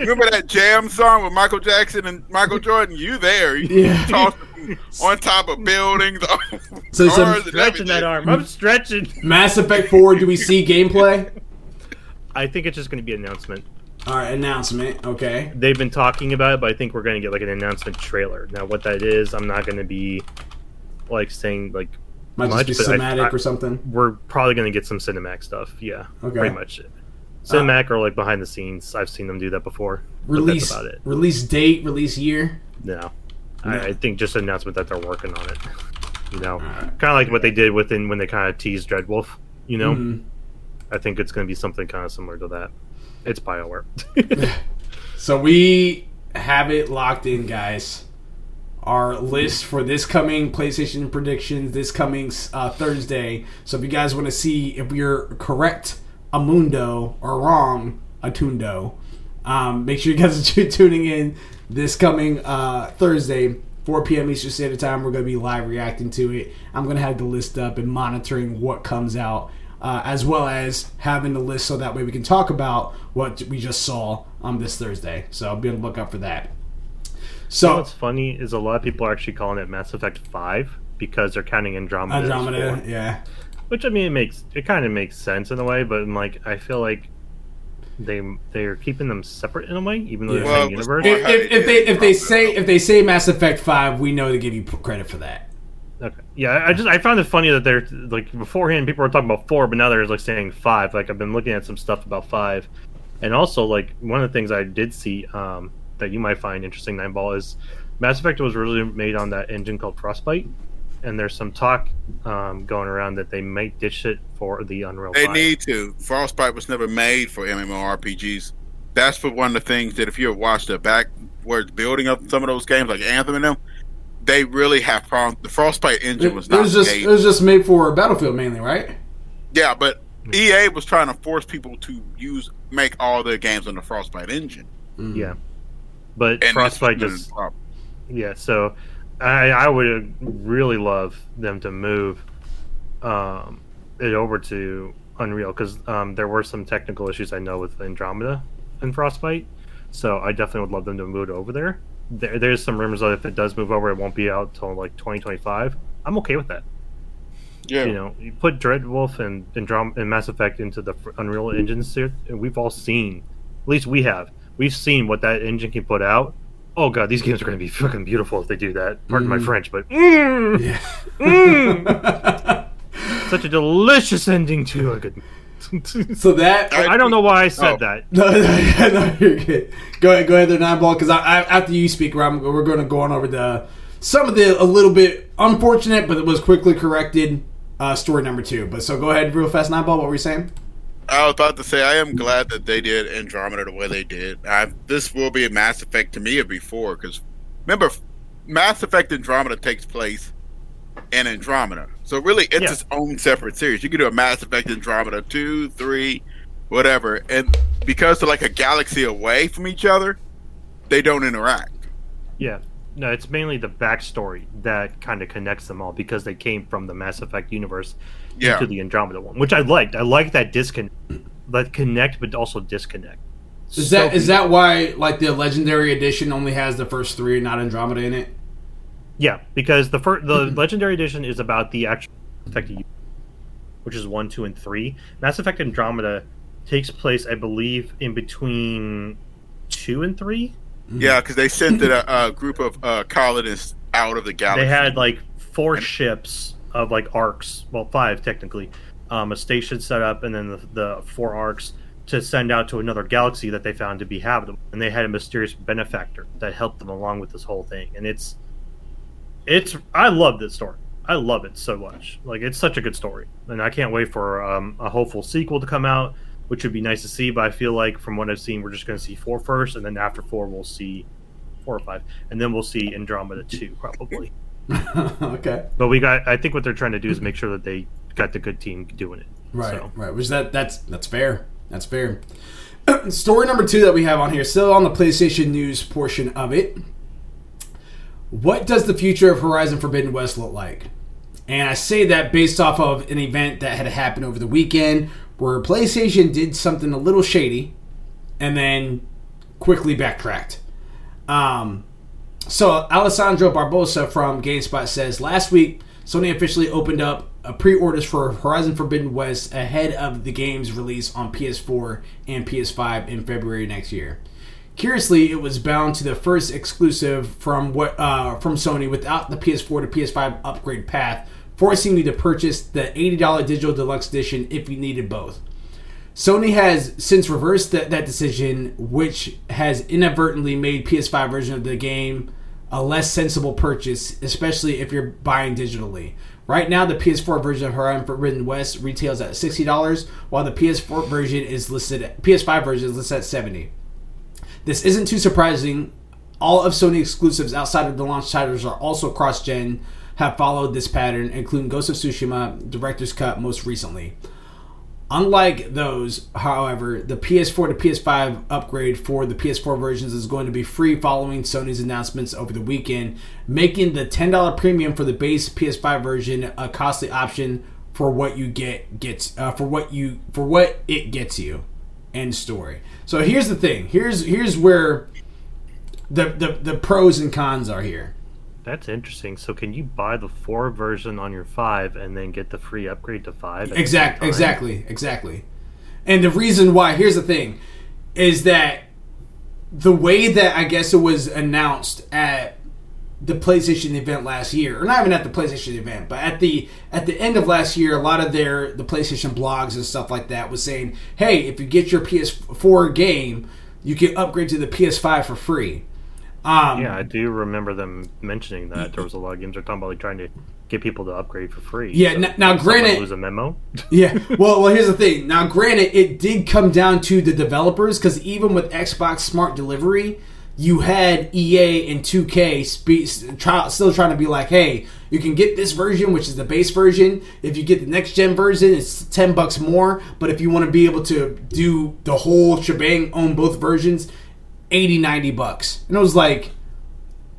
Remember that jam song with Michael Jackson and Michael Jordan? You there. You yeah. tossed on top of buildings. So I'm stretching that arm. I'm stretching. Mass Effect four, do we see gameplay? I think it's just going to be an announcement. All right, announcement. Okay. They've been talking about it, but I think we're going to get like an announcement trailer. Now, what that is, I'm not going to be like saying like, might much, just be cinematic I, I, or something. We're probably going to get some cinematic stuff. Yeah, okay. Pretty much it. Cinematic uh, or like behind the scenes. I've seen them do that before. Release about it. Release date, release year. No, no. I, I think just an announcement that they're working on it. You know, right. Kind of like what they did within when they kind of teased Dreadwolf. You know, mm-hmm. I think it's going to be something kind of similar to that. It's BioWare. So we have it locked in, guys. Our list for this coming PlayStation predictions this coming uh, Thursday. So if you guys want to see if you're correct, Amundo, or wrong, Atundo, um, make sure you guys are tuning in this coming uh, Thursday, four p.m. Eastern Standard Time. We're going to be live reacting to it. I'm going to have the list up and monitoring what comes out, uh, as well as having the list so that way we can talk about what we just saw on um, this Thursday. So be on the lookout for that. So you know what's funny is a lot of people are actually calling it Mass Effect five because they're counting Andromeda. Andromeda, four, yeah. Which I mean, it makes it kind of makes sense in a way, but I'm like, I feel like they they're keeping them separate in a way, even though yeah. they're well, the same universe. If, if, if they if they say if they say Mass Effect five, we know to give you credit for that. Okay. Yeah, I just I found it funny that they're like beforehand people were talking about four, but now they're like saying five. Like I've been looking at some stuff about five, and also like one of the things I did see. Um, that you might find interesting, Nineball, is Mass Effect was originally made on that engine called Frostbite, and there's some talk um, going around that they might ditch it for the Unreal. They five. Need to. Frostbite was never made for MMORPGs. That's for one of the things that if you have watched the backwards building of some of those games, like Anthem and them, they really have problems. The Frostbite engine was it, not it was just made. It was just made for Battlefield mainly, right? Yeah, but E A was trying to force people to use make all their games on the Frostbite engine. Mm. Yeah. But and Frostbite just, yeah. So, I I would really love them to move um, it over to Unreal because um, there were some technical issues I know with Andromeda and Frostbite. So I definitely would love them to move it over there. There there's some rumors that if it does move over, it won't be out till like twenty twenty-five. I'm okay with that. Yeah. You know, you put Dreadwolf and Androm- and Mass Effect into the Unreal Engine suit, and we've all seen, at least we have. We've seen what that engine can put out. Oh, God, these games are going to be fucking beautiful if they do that. Pardon mm. my French, but... Mm, yeah. mm. Such a delicious ending to a good... So that... I, I don't know why I said oh. that. No, no, no, you're good. Go ahead, go ahead there, Nineball, because I, I, after you speak, Rob, we're going to go on over the some of the a little bit unfortunate, but it was quickly corrected uh, story number two. But so go ahead real fast, Nineball, what were you saying? I was about to say, I am glad that they did Andromeda the way they did. I, this will be a Mass Effect to me or before, because remember, Mass Effect Andromeda takes place in Andromeda. So really, it's yeah. its own separate series. You can do a Mass Effect Andromeda two, three, whatever. And because they're like a galaxy away from each other, they don't interact. Yeah. No, it's mainly the backstory that kind of connects them all, because they came from the Mass Effect universe yeah. into the Andromeda one, which I liked. I liked that disconnect, that connect, but also disconnect. Is so that cool. Is that why like the Legendary Edition only has the first three and not Andromeda in it? Yeah, because the first, the Legendary Edition is about the actual Mass Effect, which is one, two, and three. Mass Effect Andromeda takes place, I believe, in between two and three. Yeah, because they sent a, a group of uh, colonists out of the galaxy. They had like four and ships of like arcs, well, five technically, um, a station set up, and then the, the four arcs to send out to another galaxy that they found to be habitable. And they had a mysterious benefactor that helped them along with this whole thing. And it's, it's, I love this story. I love it so much. Like, it's such a good story, and I can't wait for um, a hopeful sequel to come out, which would be nice to see, but I feel like from what I've seen, we're just going to see four first, and then after four, we'll see four or five, and then we'll see Andromeda two, probably. Okay. But we got, I think what they're trying to do is make sure that they got the good team doing it. Right, so. right. Which that that's that's fair. That's fair. Story number two that we have on here, still on the PlayStation news portion of it. What does the future of Horizon Forbidden West look like? And I say that based off of an event that had happened over the weekend, where PlayStation did something a little shady and then quickly backtracked. Um, so Alessandro Barbosa from GameSpot says, last week, Sony officially opened up uh, pre-orders for Horizon Forbidden West ahead of the game's release on P S four and P S five in February next year. Curiously, it was bound to the first exclusive from what uh, from Sony without the P S four to P S five upgrade path, forcing you to purchase the eighty dollars digital deluxe edition if you needed both. Sony has since reversed that, that decision, which has inadvertently made P S five version of the game a less sensible purchase, especially if you're buying digitally. Right now, the P S four version of Horizon Forbidden West retails at sixty dollars, while the P S four version is listed at, P S five version is listed at seventy dollars. This isn't too surprising. All of Sony exclusives outside of the launch titles are also cross-gen, have followed this pattern, including Ghost of Tsushima, Director's Cut most recently. Unlike those, however, the P S four to P S five upgrade for the P S four versions is going to be free following Sony's announcements over the weekend, making the ten dollars premium for the base P S five version a costly option for what you get gets uh, for what you for what it gets you. End story. So here's the thing. Here's here's where the the, the pros and cons are here. That's interesting. So can you buy the four version on your five and then get the free upgrade to five? Exactly, exactly, exactly. And the reason why, here's the thing, is that the way that I guess it was announced at the PlayStation event last year, or not even at the PlayStation event, but at the at the end of last year, a lot of their the PlayStation blogs and stuff like that was saying, hey, if you get your P S four game, you can upgrade to the P S five for free. Um, yeah, I do remember them mentioning that there was a lot of games they're talking about like, trying to get people to upgrade for free. Yeah, so now, now granted, it was a memo. Yeah, well, well, here's the thing. Now, granted, it did come down to the developers, because even with Xbox Smart Delivery, you had E A and two K spe- try, still trying to be like, hey, you can get this version, which is the base version. If you get the next gen version, it's ten bucks more. But if you want to be able to do the whole shebang on both versions, eighty, ninety bucks. And it was like,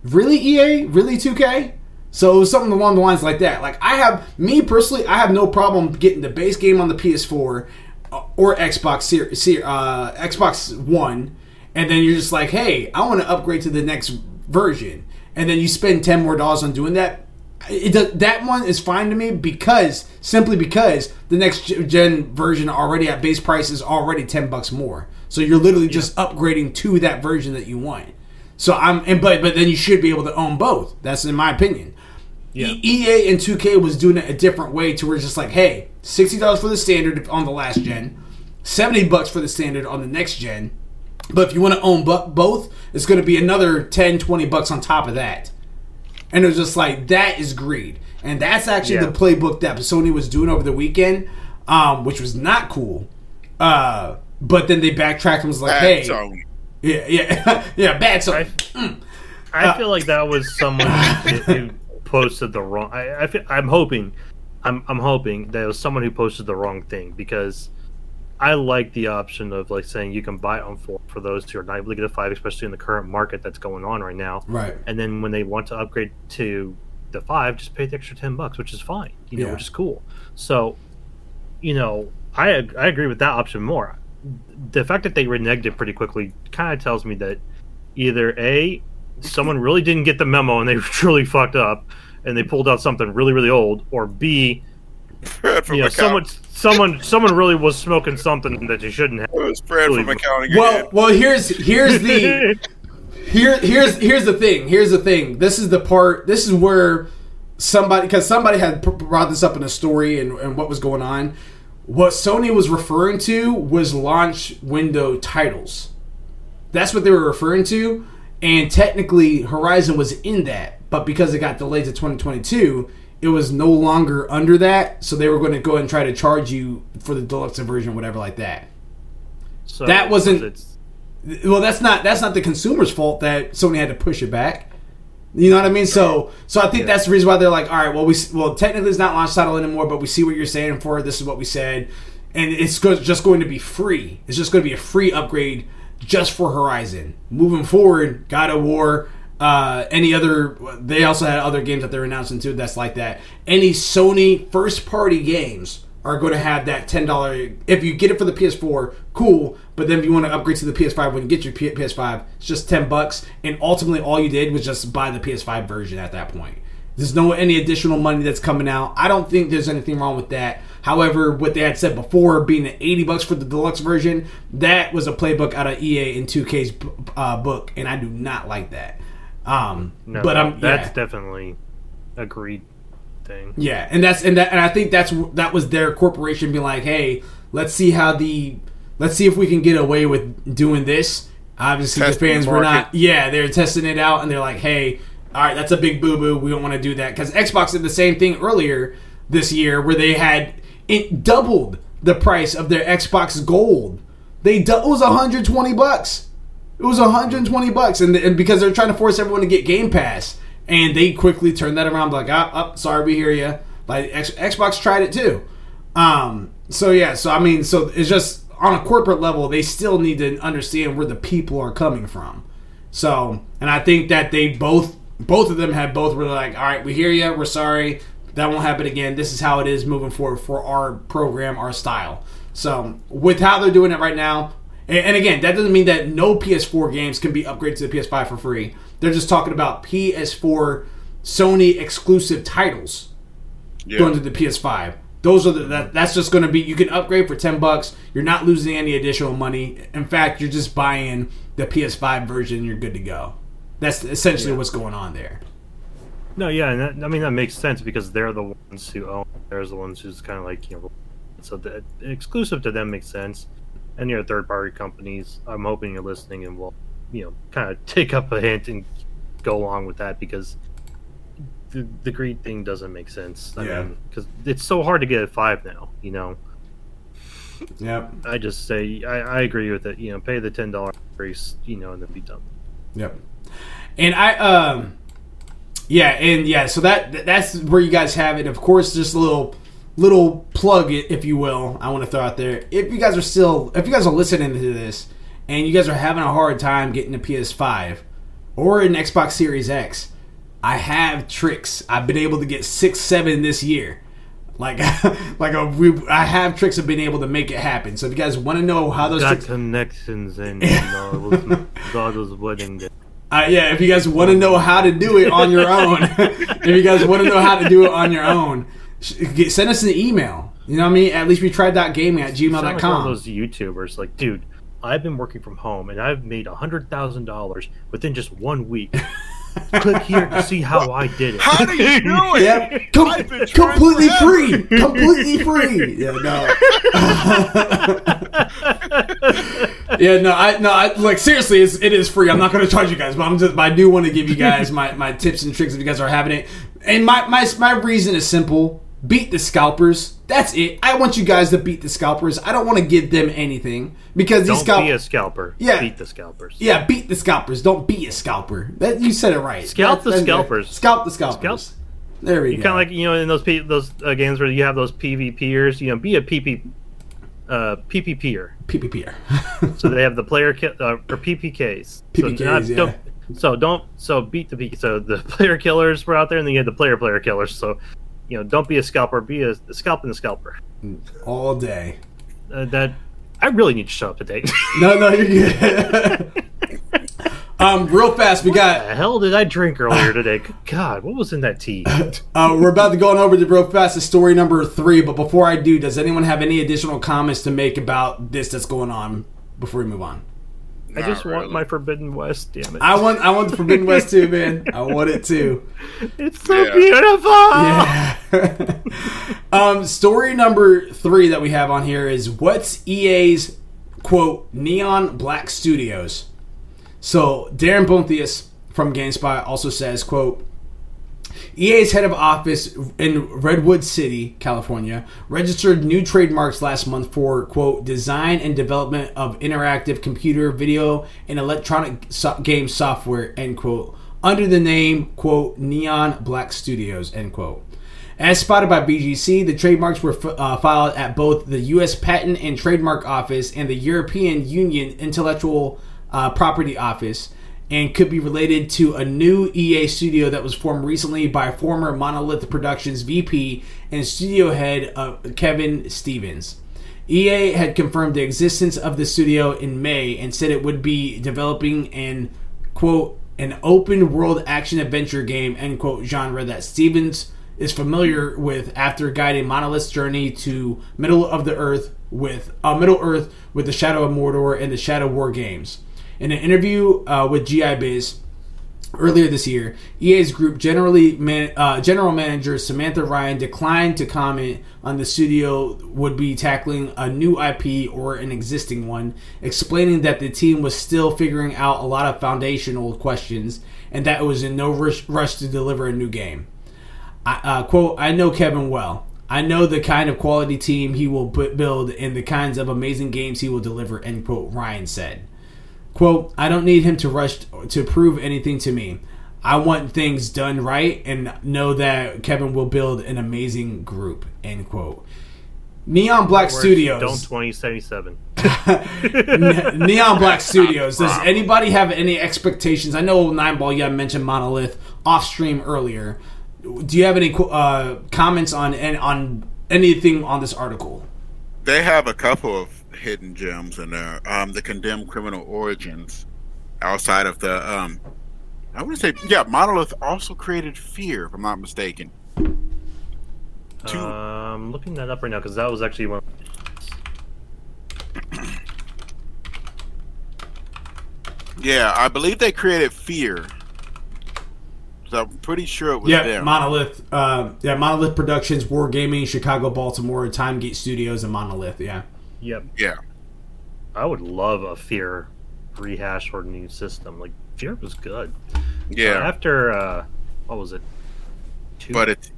really E A? Really two K? So it was something along the lines like that. Like, I have, me personally, I have no problem getting the base game on the P S four or Xbox uh, Xbox One, and then you're just like, hey, I want to upgrade to the next version. And then you spend ten more dollars on doing that. It does, that one is fine to me, because, simply because the next gen version already at base price is already ten bucks more. So you're literally just yeah. upgrading to that version that you want. So I'm, and but but then you should be able to own both. That's in my opinion. Yeah. E- EA and two K was doing it a different way, to where it's just like, hey, sixty dollars for the standard on the last gen, seventy bucks for the standard on the next gen. But if you want to own bu- both, it's going to be another ten, twenty bucks on top of that. And it was just like, that is greed, and that's actually yeah. the playbook that Sony was doing over the weekend, um, which was not cool. Uh, but then they backtracked and was like, bad hey. Song. Yeah, yeah, yeah, bad song. I, mm. I uh, feel like that was someone who posted the wrong... I, I feel, I'm hoping... I'm I'm hoping that it was someone who posted the wrong thing, because I like the option of like saying you can buy it on four for those who are not able to get a five, especially in the current market that's going on right now. Right. And then when they want to upgrade to the five, just pay the extra ten bucks, which is fine, you know, yeah. which is cool. So, you know, I I agree with that option more. The fact that they reneged it pretty quickly kind of tells me that either A, someone really didn't get the memo and they truly fucked up, and they pulled out something really, really old, or B, Fred from you know, someone, someone, someone really was smoking something that you shouldn't have. It was Fred really from accounting. Well, well, here's here's the here here's here's the thing. Here's the thing. This is the part. This is where somebody, because somebody had brought this up in a story and, and what was going on. What Sony was referring to was launch window titles. That's what they were referring to, and technically, Horizon was in that. But because it got delayed to twenty twenty-two, it was no longer under that. So they were going to go ahead and try to charge you for the deluxe version, whatever like that. So that wasn't. It's... Well, that's not that's not the consumer's fault that Sony had to push it back. You know what I mean? Right. So so I think yeah. that's the reason why they're like, all right, well we well technically it's not launch title anymore, but we see what you're saying for it. This is what we said, and it's just going to be free. It's just going to be a free upgrade just for Horizon. Moving forward, God of War. Uh, any other, they also had other games that they're announcing too that's like that. Any Sony first party games are going to have that ten dollars. If you get it for the P S four, cool, but then if you want to upgrade to the P S five when you get your P S five, it's just ten bucks, and ultimately all you did was just buy the P S five version at that point. There's no any additional money that's coming out. I don't think there's anything wrong with that. However, what they had said before being the eighty bucks for the deluxe version, that was a playbook out of E A and two K's uh, book, and I do not like that. Um, no, but I'm, that's yeah. definitely agreed thing. Yeah, and that's and that and I think that's that was their corporation being like, hey, let's see how the let's see if we can get away with doing this. Obviously, testing the fans the were not. Yeah, they're testing it out, and they're like, hey, all right, that's a big boo boo. We don't want to do that, because Xbox did the same thing earlier this year where they had it doubled the price of their Xbox Gold. They du- it was one hundred twenty bucks. It was one hundred twenty bucks, and, and because they're trying to force everyone to get Game Pass, and they quickly turned that around, like, up, oh, oh, sorry, we hear you. Like X, Xbox tried it too, um, so yeah. So I mean, so it's just on a corporate level, they still need to understand where the people are coming from. So, and I think that they both, both of them had both were like, all right, we hear you, we're sorry, that won't happen again. This is how it is moving forward for our program, our style. So with how they're doing it right now. And again, that doesn't mean that no P S four games can be upgraded to the P S five for free. They're just talking about P S four Sony exclusive titles yeah. going to the P S five. Those are the, that, that's just going to be, you can upgrade for ten bucks. You're not losing any additional money. In fact, you're just buying the P S five version and you're good to go. That's essentially yeah. what's going on there. No, yeah, and that, I mean that makes sense because they're the ones who own. They're the ones who's kind of like, you know, so the exclusive to them makes sense. And your third-party companies, I'm hoping you're listening and will, you know, kind of take up a hint and go along with that, because the, the greed thing doesn't make sense. I yeah. mean, because it's so hard to get a five now, you know. Yeah. I just say I, I agree with it. You know, pay the ten dollar price, you know, and then be done. Yep. And I, um, yeah, and yeah, so that that's where you guys have it. Of course, just a little. Little plug, if you will, I want to throw out there. If you guys are still, if you guys are listening to this and you guys are having a hard time getting a P S five or an Xbox Series X, I have tricks. I've been able to get six, seven this year. Like, like a, we, I have tricks of being able to make it happen. So if you guys want to know how those got tricks... connections in God's wedding day. Uh, yeah, if you guys want to know how to do it on your own, if you guys want to know how to do it on your own. Send us an email. You know what I mean? At least we tried.gaming at gmail dot com. Like one of those YouTubers, like, dude, I've been working from home and I've made one hundred thousand dollars within just one week. Click here to see how I did it. How do you do it? Yeah. Com- completely free. Completely free. Yeah, no. yeah, no. I no. I, like seriously, it's, it is free. I'm not going to charge you guys, but I'm just. But I do want to give you guys my, my tips and tricks if you guys are having it. And my my my reason is simple. Beat the scalpers. That's it. I want you guys to beat the scalpers. I don't want to give them anything because these scalpers. Don't scal- be a scalper. Yeah, beat the scalpers. Yeah, beat the scalpers. Don't be a scalper. That you said it right. Scalp that, the scalpers. Good. Scalp the scalpers. Scalp. There we you go. Kind of like you know in those P- those uh, games where you have those PvPers. You know, be a P P. Uh, PPPer. PPPer. So they have the player ki- uh, or P P Ks. P P Ks. So not, yeah. Don't, so don't so beat the P P Ks. So the player killers were out there, and then you had the player player killers. So. You know, don't be a scalper. Be a, a scalping the scalper all day. Uh, that I really need to show up to date. no, no, you're good. um, real fast, we what got. The hell did I drink earlier today? Good God, what was in that tea? uh, we're about to go on over to real fast to story number three. But before I do, does anyone have any additional comments to make about this that's going on before we move on? I Not just really. want my Forbidden West, damn it. I want I want the Forbidden West too, man. I want it too. It's so yeah. beautiful. Yeah. um, story number three that we have on here is what's E A's, quote, Neon Black Studios? So Darren Bontheus from GameSpot also says, quote, E A's head of office in Redwood City, California, registered new trademarks last month for, quote, design and development of interactive computer, video, and electronic so- game software, end quote, under the name, quote, Neon Black Studios, end quote. As spotted by B G C, the trademarks were f- uh, filed at both the U S Patent and Trademark Office and the European Union Intellectual uh, Property Office, and could be related to a new E A studio that was formed recently by former Monolith Productions V P and studio head of Kevin Stevens. E A had confirmed the existence of the studio in May and said it would be developing an, quote, an open-world action-adventure game, end quote, genre that Stevens is familiar with after guiding Monolith's journey to Middle of the Earth with uh, Middle Earth with the Shadow of Mordor and the Shadow War games. In an interview uh, with G I Biz earlier this year, E A's group generally man, uh, general manager Samantha Ryan declined to comment on the studio would be tackling a new I P or an existing one, explaining that the team was still figuring out a lot of foundational questions and that it was in no rush, rush to deliver a new game. I, uh, quote, I know Kevin well. I know the kind of quality team he will build and the kinds of amazing games he will deliver, end quote, Ryan said. Quote, I don't need him to rush to prove anything to me. I want things done right and know that Kevin will build an amazing group, end quote. Neon Black Words, Studios. Don't twenty seventy-seven. Neon Black Studios. Does anybody have any expectations? I know Nineball, you mentioned Monolith off stream earlier. Do you have any uh, comments on on anything on this article? They have a couple of hidden gems in there. Um, the Condemned Criminal Origins, outside of the, um, I want to say, yeah, Monolith also created Fear, if I'm not mistaken. Two. Um, looking that up right now because that was actually one. Yeah, I believe they created Fear. So I'm pretty sure it was yeah, them. Monolith, uh, yeah, Monolith Productions, Wargaming, Chicago, Baltimore, Timegate Studios, and Monolith. Yeah. Yep. Yeah. I would love a Fear rehash or new system. Like, Fear was good. Yeah. Uh, after, uh, what was it? Two? But it,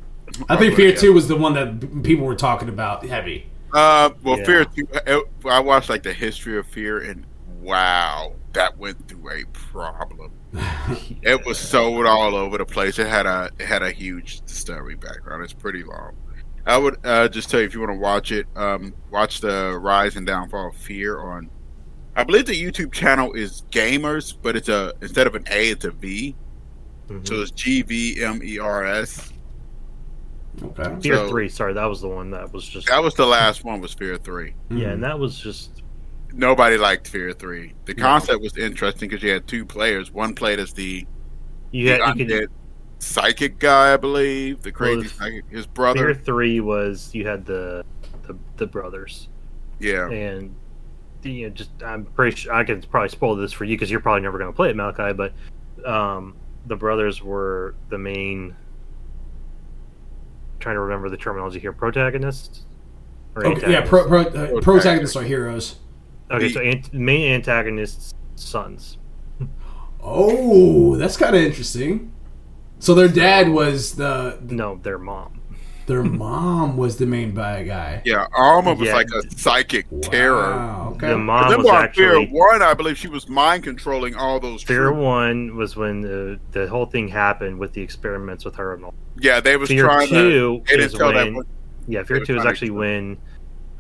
I think Fear yeah. two was the one that people were talking about heavy. Uh, Well, yeah. Fear two, it, I watched, like, the history of Fear, and wow, that went through a problem. yeah. It was sold all over the place. It had a it had a huge story background. It's pretty long. I would uh, just tell you, if you want to watch it, um, watch the Rise and Downfall of Fear on. I believe the YouTube channel is Gamers, but it's a instead of an A, it's a V. Mm-hmm. So it's G V M E R S. Okay. Fear so, three. Sorry, that was the one that was just. That was the last one. Was Fear three? Mm-hmm. Yeah, and that was just. Nobody liked Fear three. The concept no. was interesting because you had two players. One played as the. You had. The you could, psychic guy, I believe. The crazy well, psychic. His brother. Fear three was you had the the, the brothers. Yeah. And you know, just I'm pretty sure I can probably spoil this for you because you're probably never going to play it, Malachi. But um, the brothers were the main. I'm trying to remember the terminology here. Protagonists. Or okay, yeah, pro, pro, uh, protagonists. protagonists are heroes. Okay, the, so ant- main antagonists' sons. Oh, that's kind of interesting. So their dad was the... No, their mom. Their mom was the main bad guy. Yeah, Alma was yeah. like a psychic wow, terror. Okay. The mom was actually... Fear one, I believe she was mind-controlling all those Fear troops. one was when the, the whole thing happened with the experiments with her and all. Yeah, they was Fear trying two to... Is tell when, that yeah, Fear two is actually when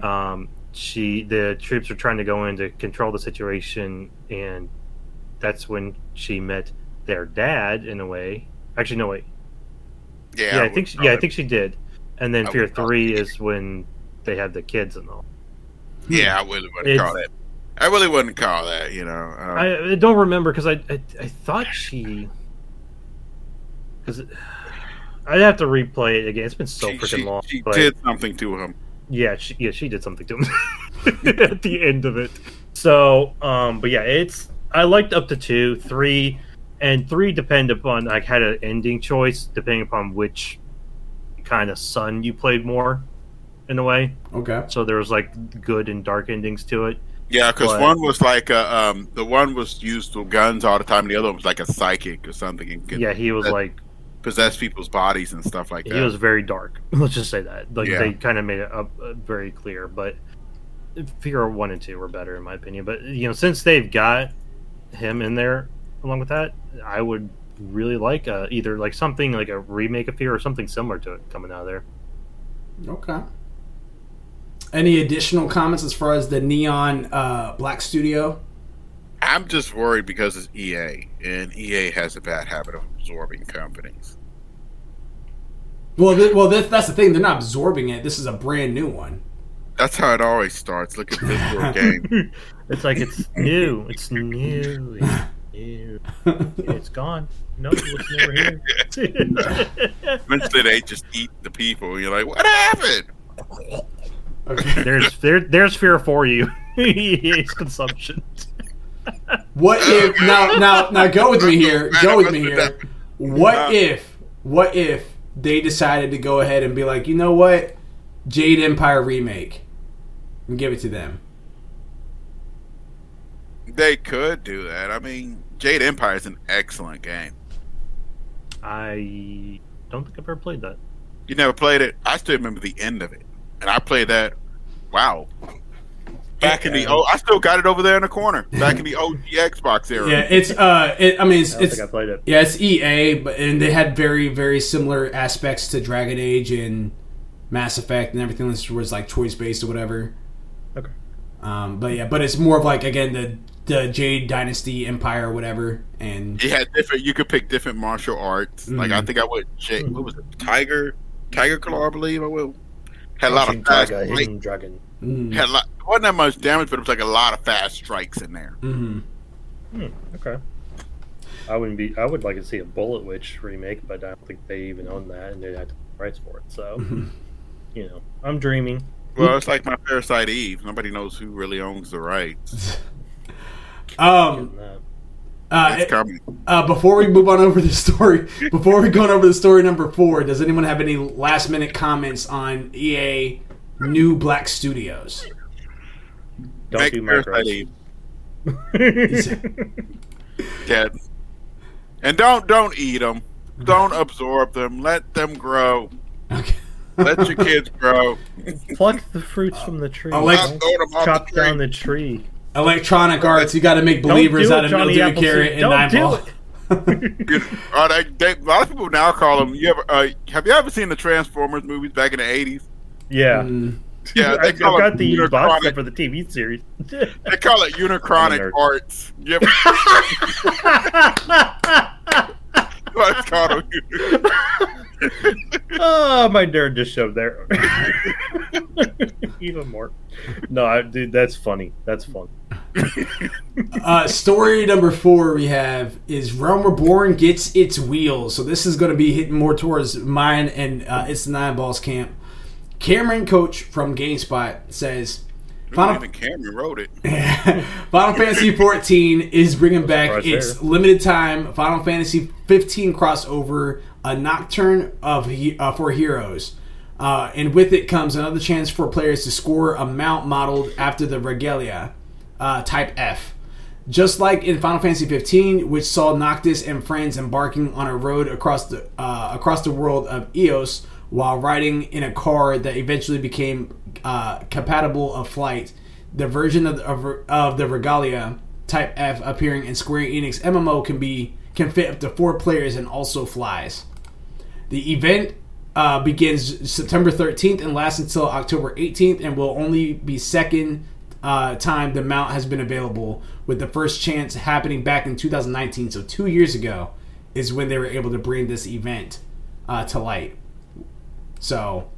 um, she the troops were trying to go in to control the situation, and that's when she met their dad, in a way. Actually, no, wait. Yeah, yeah I, I think she, yeah, I think she did. And then I Fear three is when they had the kids and all. Yeah, I wouldn't it's, call that. I really wouldn't call that, you know. Um, I, I don't remember because I, I I thought she... Because I'd have to replay it again. It's been so she, freaking she, long. She but, did something to him. Yeah, she, yeah, she did something to him at the end of it. So, um, but yeah, it's... I liked up to two, three... And three depend upon, like, had an ending choice depending upon which kind of sun you played more, in a way. Okay. So there was like good and dark endings to it. Yeah, because one was like a, um, the one was used with guns all the time, and the other one was like a psychic or something. And could, yeah, he was that, like possess people's bodies and stuff like that. He was very dark. Let's just say that. Like yeah. they kind of made it up uh, very clear. But Fear one and two were better in my opinion. But you know, since they've got him in there. Along with that, I would really like a, either like something like a remake of Fear or something similar to it coming out of there. Okay. Any additional comments as far as the Neon uh, Black Studio? I'm just worried because it's E A, and E A has a bad habit of absorbing companies. Well, th- well, th- that's the thing. They're not absorbing it. This is a brand new one. That's how it always starts. Look at this little game. It's like it's new. It's new. Ew. It's gone. No, it's never here. Eventually, they just eat the people. You're like, what happened? Okay. There's there, there's Fear for you. It's consumption. What if now now now go with me here? Go with me here. What if what if they decided to go ahead and be like, you know what, Jade Empire remake, and give it to them? They could do that. I mean, Jade Empire is an excellent game. I don't think I've ever played that. You never played it? I still remember the end of it. And I played that, wow. Back in the old, I still got it over there in the corner. Back in the O G Xbox era. Yeah, it's, uh, it, I mean, it's, I don't it's, think I played it. Yeah, it's E A, but, and they had very, very similar aspects to Dragon Age and Mass Effect and everything that was like choice-based or whatever. Okay. Um, but yeah, but it's more of like, again, the, the Jade Dynasty Empire, whatever, and it had different. You could pick different martial arts. Mm-hmm. Like I think I went. Jade, what was it? Tiger, Tiger Claw, I believe. I went. Had a lot Ancient of fast. Tiger, hidden dragon. Mm-hmm. Had a lot. Wasn't that much damage, but it was like a lot of fast strikes in there. Mm-hmm. Hmm, okay. I wouldn't be. I would like to see a Bullet Witch remake, but I don't think they even own that, and they'd have to pay the price for it. So, mm-hmm. you know, I'm dreaming. Well, it's like my Parasite Eve. Nobody knows who really owns the rights. Um, uh, it, uh, before we move on over the story, before we go on over the story number four, does anyone have any last minute comments on E A New Black Studios? Don't Make do Minecraft. Yeah. And don't don't eat them. Don't absorb them. Let them grow. Okay. Let your kids grow. Pluck the fruits uh, from the tree. Elect- Chop the down the tree. Electronic arts, you got to make believers out of Mildewy Carrot and Nineball. A lot of people now call them. You ever, uh, have you ever seen the Transformers movies back in the eighties? Yeah, mm. yeah. They I, call I got it the box for the T V series. They call it Unicronic arts. You ever? It's called oh, my nerd just shoved there. Even more. No, I, dude, that's funny. That's fun. uh, story number four we have is Realm Reborn gets its wheels. So this is going to be hitting more towards mine and uh, it's the Nine Balls camp. Cameron Coach from GameSpot says... Final, even Cameron wrote it. Final Fantasy fourteen is bringing back right its there. Limited time Final Fantasy fifteen crossover, a Nocturne of uh, for Heroes, uh, and with it comes another chance for players to score a mount modeled after the Regalia, uh, Type F. Just like in Final Fantasy fifteen, which saw Noctis and friends embarking on a road across the uh, across the world of Eos while riding in a car that eventually became uh, compatible of flight, the version of the, of, of the Regalia Type F appearing in Square Enix M M O can be can fit up to four players and also flies. The event uh, begins September thirteenth and lasts until October eighteenth and will only be second uh, time the mount has been available, with the first chance happening back in two thousand nineteen. So two years ago is when they were able to bring this event uh, to light. So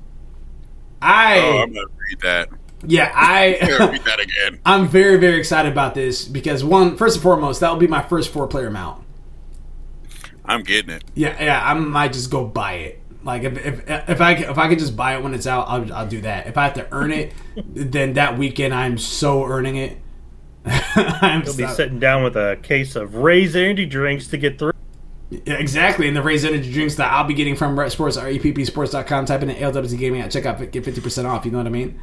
I oh, I'm gonna read that. Yeah, I, I read that again. I'm very, very excited about this because one, first and foremost, that will be my first four-player mount. I'm getting it. Yeah, yeah, I might just go buy it. Like if if if I if I could just buy it when it's out, I'll I'll do that. If I have to earn it, then that weekend I'm so earning it. I'm You'll be sitting down with a case of Ray's energy drinks to get through. Yeah, exactly, and the Ray's energy drinks that I'll be getting from Rep Sports, R E P P Sports dot com. Type in L W C Gaming at checkout, get fifty percent off. You know what I mean?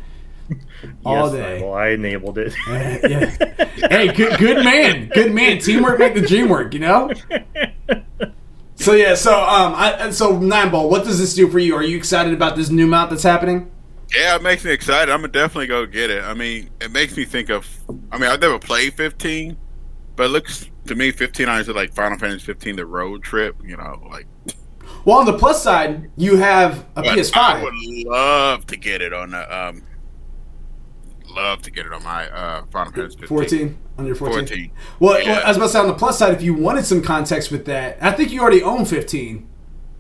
All yes, day. Well, I enabled it. uh, yeah. Hey, good, good man, good man. Teamwork make the dream work, you know. So yeah, so um, I, so Nineball, what does this do for you? Are you excited about this new mount that's happening? Yeah, it makes me excited. I'm gonna definitely go get it. I mean, it makes me think of. I mean, I've never played fifteen, but it looks to me fifteen. I said like Final Fantasy fifteen, the road trip. You know, like. Well, on the plus side, you have a but P S five. I would love to get it on the. Um, love to get it on my uh, Final Fantasy fifteen. fourteen on your fourteen. fourteen. Well, yeah. Well, I was about to say on the plus side, if you wanted some context with that, I think you already own fifteen.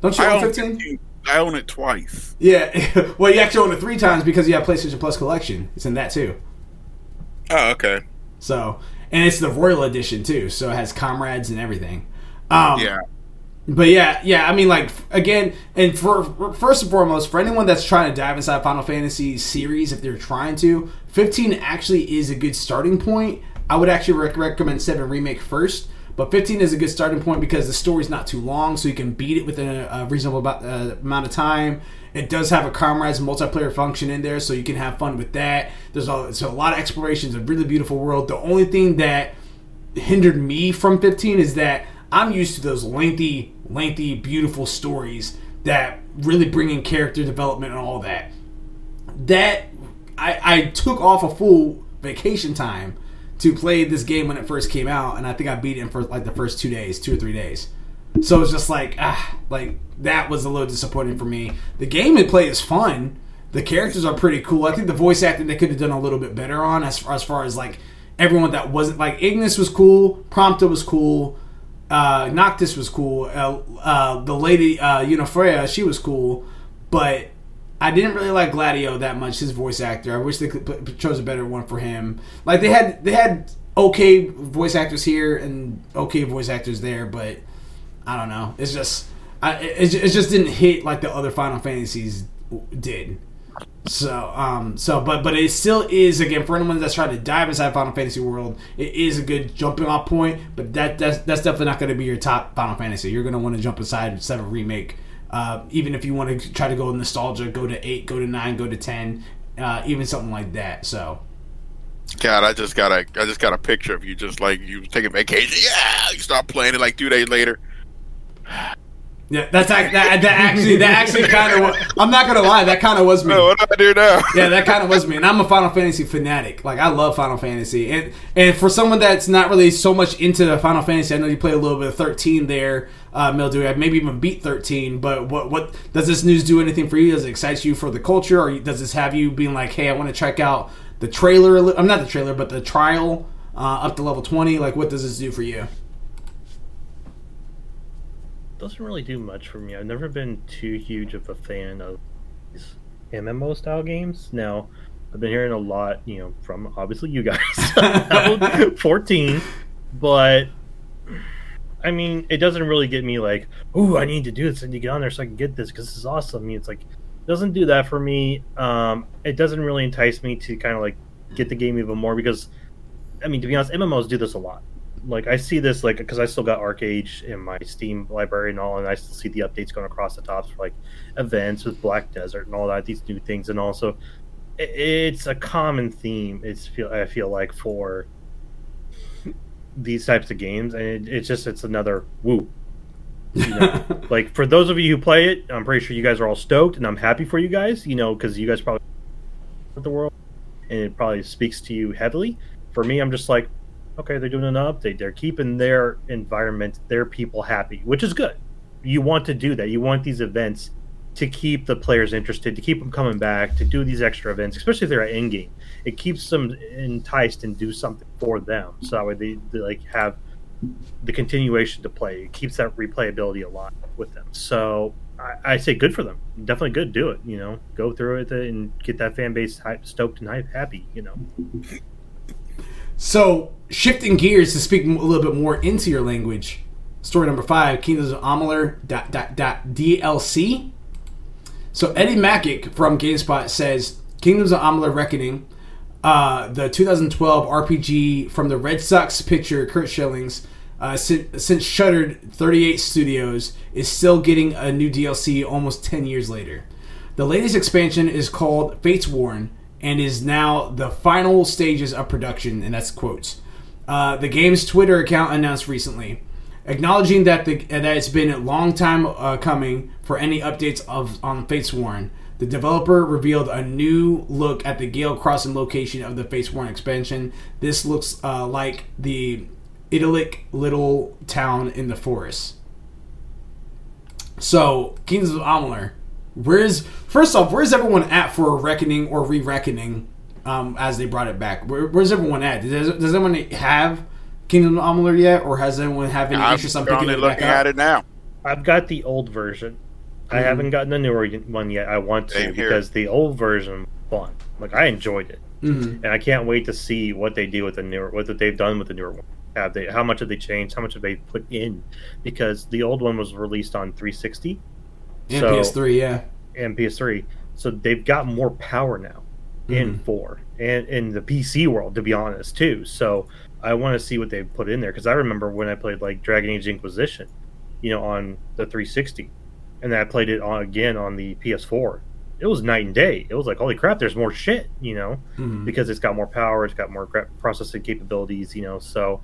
Don't you I own fifteen? I own it twice. Yeah. Well, you actually own it three times because you have PlayStation Plus Collection. It's in that too. Oh, okay. So, and it's the Royal Edition too, so it has comrades and everything. Um, yeah. But yeah, yeah, I mean, like, again, and for, for first and foremost, for anyone that's trying to dive inside Final Fantasy series, if they're trying to, fifteen actually is a good starting point. I would actually rec- recommend seven Remake first, but fifteen is a good starting point because the story's not too long, so you can beat it within a, a reasonable about, uh, amount of time. It does have a comrades multiplayer function in there, so you can have fun with that. There's a, so a lot of explorations, a really beautiful world. The only thing that hindered me from fifteen is that I'm used to those lengthy, lengthy, beautiful stories that really bring in character development and all that. That, I, I took off a full vacation time to play this game when it first came out, and I think I beat it in for like the first two days, two or three days. So it's just like, ah, like that was a little disappointing for me. The game and play is fun. The characters are pretty cool. I think the voice acting they could have done a little bit better on as far as, far as like everyone that wasn't, like Ignis was cool, Prompto was cool, Uh, Noctis was cool. Uh, uh, the lady, uh, Unifreya, she was cool. But I didn't really like Gladio that much, his voice actor. I wish they could p- chose a better one for him. Like, they had they had okay voice actors here and okay voice actors there, but I don't know. It's just, I, it, it just didn't hit like the other Final Fantasies did. So, um, so, but, but it still is, again, for anyone that's trying to dive inside Final Fantasy world, it is a good jumping off point, but that, that's, that's definitely not going to be your top Final Fantasy. You're going to want to jump inside seven Remake. Uh, even if you want to try to go nostalgia, go to eight, go to nine, go to ten, uh, even something like that. So. God, I just got a, I just got a picture of you just like, you taking vacation. Yeah. You start playing it like two days later. Yeah, that's that, that actually that actually kind of. I'm not gonna lie, that kind of was me. No, what do I do now? Yeah, that kind of was me, and I'm a Final Fantasy fanatic. Like I love Final Fantasy, and and for someone that's not really so much into the Final Fantasy, I know you play a little bit of thirteen there, uh, Mildewy. I maybe even beat thirteen, but what what does this news do anything for you? Does it excite you for the culture, or does this have you being like, hey, I want to check out the trailer? I'm not the trailer, but the trial uh, up to level twenty. Like, what does this do for you? Doesn't really do much for me. I've never been too huge of a fan of these M M O style games. Now, I've been hearing a lot, you know, from obviously you guys about fourteen, but I mean, it doesn't really get me like, oh, I need to do this and you get on there so I can get this because this is awesome. I mean, it's like, it doesn't do that for me. Um, it doesn't really entice me to kind of like get the game even more because, I mean, to be honest, M M Os do this a lot. Like, I see this, like, because I still got ArcAge in my Steam library and all, and I still see the updates going across the tops for, like, events with Black Desert and all that, these new things, and also, it's a common theme, it's feel I feel like, for these types of games, and it, it's just it's another woo. You know? Like, for those of you who play it, I'm pretty sure you guys are all stoked, and I'm happy for you guys, you know, because you guys probably the world, and it probably speaks to you heavily. For me, I'm just like, okay, they're doing an update. They're keeping their environment, their people happy, which is good. You want to do that. You want these events to keep the players interested, to keep them coming back, to do these extra events, especially if they're at endgame. It keeps them enticed and do something for them. So that way they, they like have the continuation to play. It keeps that replayability alive with them. So I, I say good for them. Definitely good. Do it. You know, go through it and get that fan base hype, stoked and hype, happy, you know. So shifting gears to speak a little bit more into your language, story number five, Kingdoms of Amalur dot, dot, dot, D L C. So Eddie Mackick from GameSpot says, Kingdoms of Amalur Reckoning, uh, the twenty twelve R P G from the Red Sox pitcher Curt Schillings, uh, since, since shuttered thirty-eight studios, is still getting a new D L C almost ten years later. The latest expansion is called Fates Warren, and is now the final stages of production, and that's quotes. Uh, the game's Twitter account announced recently, acknowledging that the that it's been a long time uh, coming for any updates of on Fatesworn. The developer revealed a new look at the Gale Crossing location of the Fatesworn expansion. This looks uh, like the idyllic little town in the forest. So, Kingdoms of Amalur. Where's first off? Where's everyone at for a reckoning or re-reckoning? Um, as they brought it back, Where, where's everyone at? Does, does anyone have Kingdom of Amalur yet, or has anyone have any I'm interest on picking it back up? At it now. I've got the old version. Mm-hmm. I haven't gotten the newer one yet. I want to because the old version was fun. Like I enjoyed it, mm-hmm. and I can't wait to see what they do with the newer, what they've done with the newer one. Have they? How much have they changed? How much have they put in? Because the old one was released on three sixty. And so, P S three, yeah. And P S three. So they've got more power now mm. in four. And in the P C world, to be honest, too. So I want to see what they've put in there. Because I remember when I played, like, Dragon Age Inquisition, you know, on the three sixty. And then I played it on again on the P S four. It was night and day. It was like, holy crap, there's more shit, you know. Mm. Because it's got more power. It's got more processing capabilities, you know. So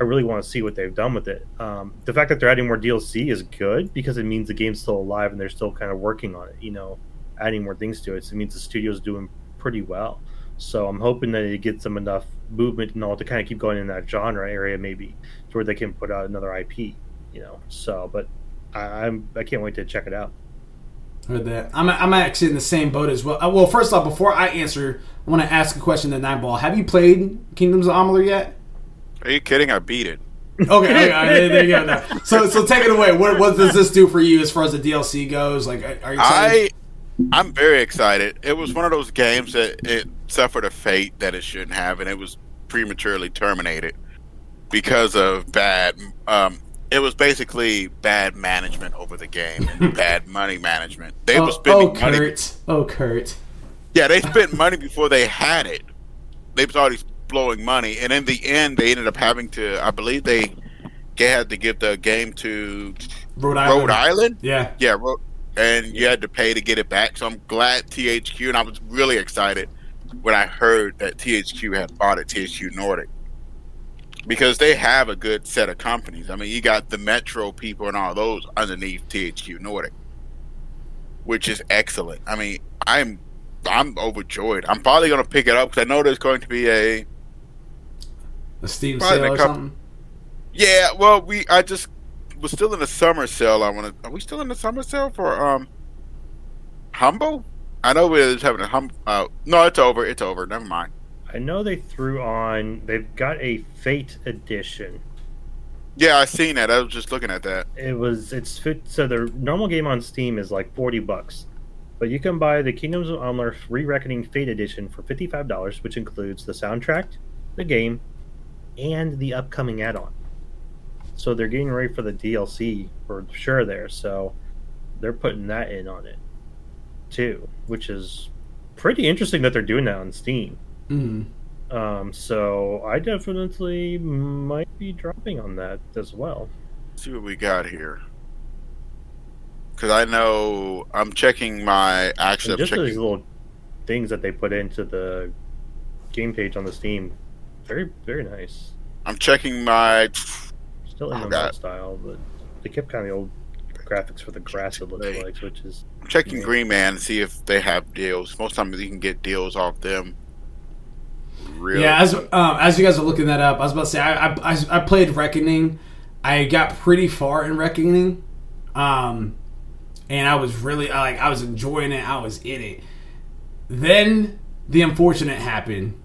I really want to see what they've done with it. Um, the fact that they're adding more D L C is good because it means the game's still alive and they're still kind of working on it, you know, adding more things to it. So it means the studio's doing pretty well. So I'm hoping that it gets them enough movement and all to kind of keep going in that genre area maybe to where they can put out another I P, you know. So, but I, I'm, I can't wait to check it out. Heard that. I'm, I'm actually in the same boat as well. Uh, well, first off, before I answer, I want to ask a question to Nineball. Have you played Kingdoms of Amalur yet? Are you kidding? I beat it. Okay, okay, okay there you go. No. So, so take it away. What, what does this do for you as far as the D L C goes? Like, are you excited? I, I'm very excited. It was one of those games that it suffered a fate that it shouldn't have, and it was prematurely terminated because of bad. Um, it was basically bad management over the game and bad money management. They oh, were spending oh, money. Kurt. Oh, Kurt. Yeah, they spent money before they had it. They've already blowing money, and in the end they ended up having to I believe they had to give the game to Rhode Island, Rhode Island? yeah yeah and you had to pay to get it back. So I'm glad T H Q, and I was really excited when I heard that T H Q had bought it, T H Q Nordic, because they have a good set of companies. I mean, you got the Metro people and all those underneath T H Q Nordic, which is excellent. I mean, I'm I'm overjoyed. I'm probably going to pick it up because I know there's going to be a A Steam sale or something? Yeah, well, we I just was still in the summer sale. I want to. Are we still in the summer sale for um, Humble? I know we're just having a hum. Uh, no, it's over. It's over. Never mind. I know they threw on. They've got a Fate edition. Yeah, I seen that. I was just looking at that. It was. It's so the normal game on Steam is like forty bucks, but you can buy the Kingdoms of Amalur Re-Reckoning Fate edition for fifty-five dollars, which includes the soundtrack, the game, and the upcoming add-on. So they're getting ready for the D L C for sure there. So they're putting that in on it too, which is pretty interesting that they're doing that on Steam. Mm-hmm. Um, so I definitely might be dropping on that as well. Let's see what we got here. Because I know I'm checking my actually just checking... these little things that they put into the game page on the Steam. Very, very nice. I'm checking my... Still in the style, but they kept kind of the old graphics for the grass it looks like, which is... I'm checking Green Man to see if they have deals. Most times you can get deals off them. Really? Yeah, as um, as you guys are looking that up, I was about to say, I, I, I played Reckoning. I got pretty far in Reckoning. Um, and I was really, like, I was enjoying it. I was in it. Then the unfortunate happened.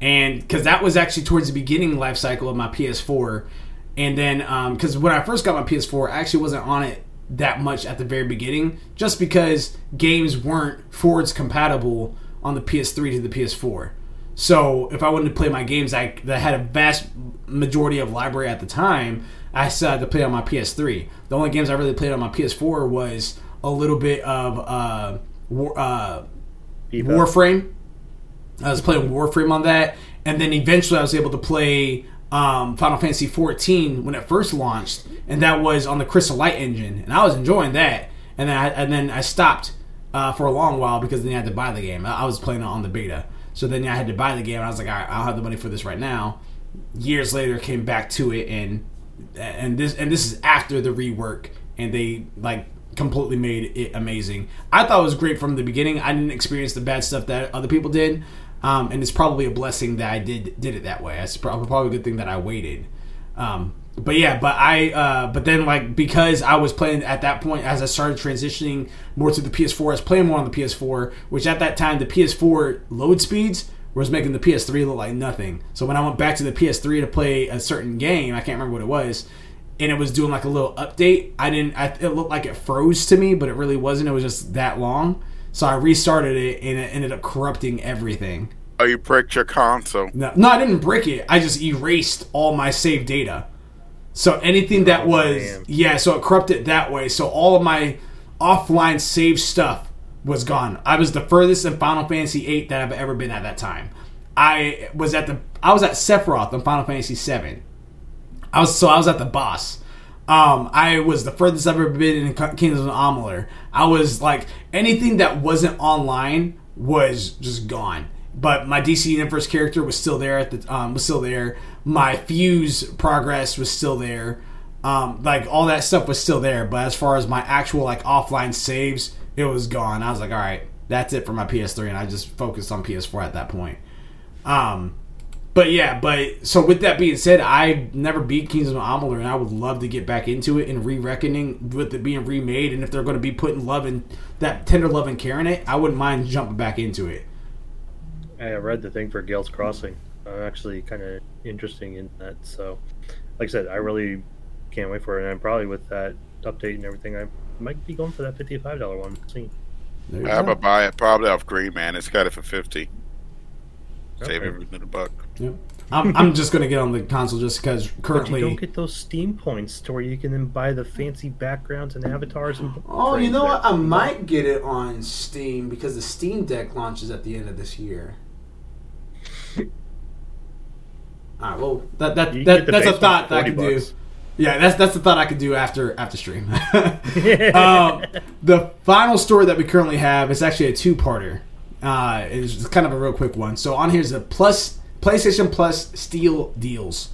And because that was actually towards the beginning life cycle of my P S four. And then, because um, when I first got my P S four, I actually wasn't on it that much at the very beginning, just because games weren't forwards compatible on the P S three to the P S four. So if I wanted to play my games I, that had a vast majority of library at the time, I decided to play on my P S three. The only games I really played on my P S four was a little bit of uh, war, uh, Warframe. I was playing Warframe on that, and then eventually I was able to play um, Final Fantasy fourteen when it first launched, and that was on the Crystal Light engine, and I was enjoying that. And then I, and then I stopped uh, for a long while because then I had to buy the game. I was playing it on the beta, so then I had to buy the game. And I was like, all right, I'll have the money for this right now. Years later, came back to it, and and this and this is after the rework, and they like. completely made it amazing. I thought it was great from the beginning. I didn't experience the bad stuff that other people did, um, and it's probably a blessing that I did did it that way. It's probably, probably a good thing that I waited. Um, but yeah, but I uh, but then like because I was playing at that point as I started transitioning more to the P S four, I was playing more on the P S four, which at that time the P S four load speeds was making the P S three look like nothing. So when I went back to the P S three to play a certain game, I can't remember what it was. And it was doing like a little update. I didn't. I, it looked like it froze to me, but it really wasn't. It was just that long. So I restarted it, and it ended up corrupting everything. Oh, you bricked your console? No, no, I didn't brick it. I just erased all my save data. So anything that was oh, yeah. So it corrupted that way. So all of my offline save stuff was gone. I was the furthest in Final Fantasy eight that I've ever been at that time. I was at the. I was at Sephiroth in Final Fantasy seven. I was so I was at the boss. Um, I was the furthest I've ever been in Kingdoms of Amalur. I was like anything that wasn't online was just gone. But my D C Universe character was still there at the um, was still there. My Fuse progress was still there. Um, like all that stuff was still there. But as far as my actual like offline saves, it was gone. I was like, all right, that's it for my P S three, and I just focused on P S four at that point. Um, But yeah, but so with that being said, I never beat Kingdoms of Amalur, and I would love to get back into it and re-reckoning with it being remade. And if they're going to be putting love and that tender love and care in it, I wouldn't mind jumping back into it. I read the thing for Gale's Crossing. I'm actually kind of interesting in that. So, like I said, I really can't wait for it. And probably with that update and everything, I might be going for that fifty-five dollars one. See, I'm gonna buy it probably off Green Man. It's got it for fifty. Save every little buck. Yep. I'm I'm just gonna get on the console just because currently. But you don't get those Steam points to where you can then buy the fancy backgrounds and avatars and. Oh, you know what? I might get it on Steam because the Steam Deck launches at the end of this year. All right. Well, that that, that that's a thought that I could bucks. do. Yeah, that's that's the thought I could do after after stream. um, the final story that we currently have is actually a two-parter. Uh, it's kind of a real quick one. So on here's the plus PlayStation Plus Steal Deals.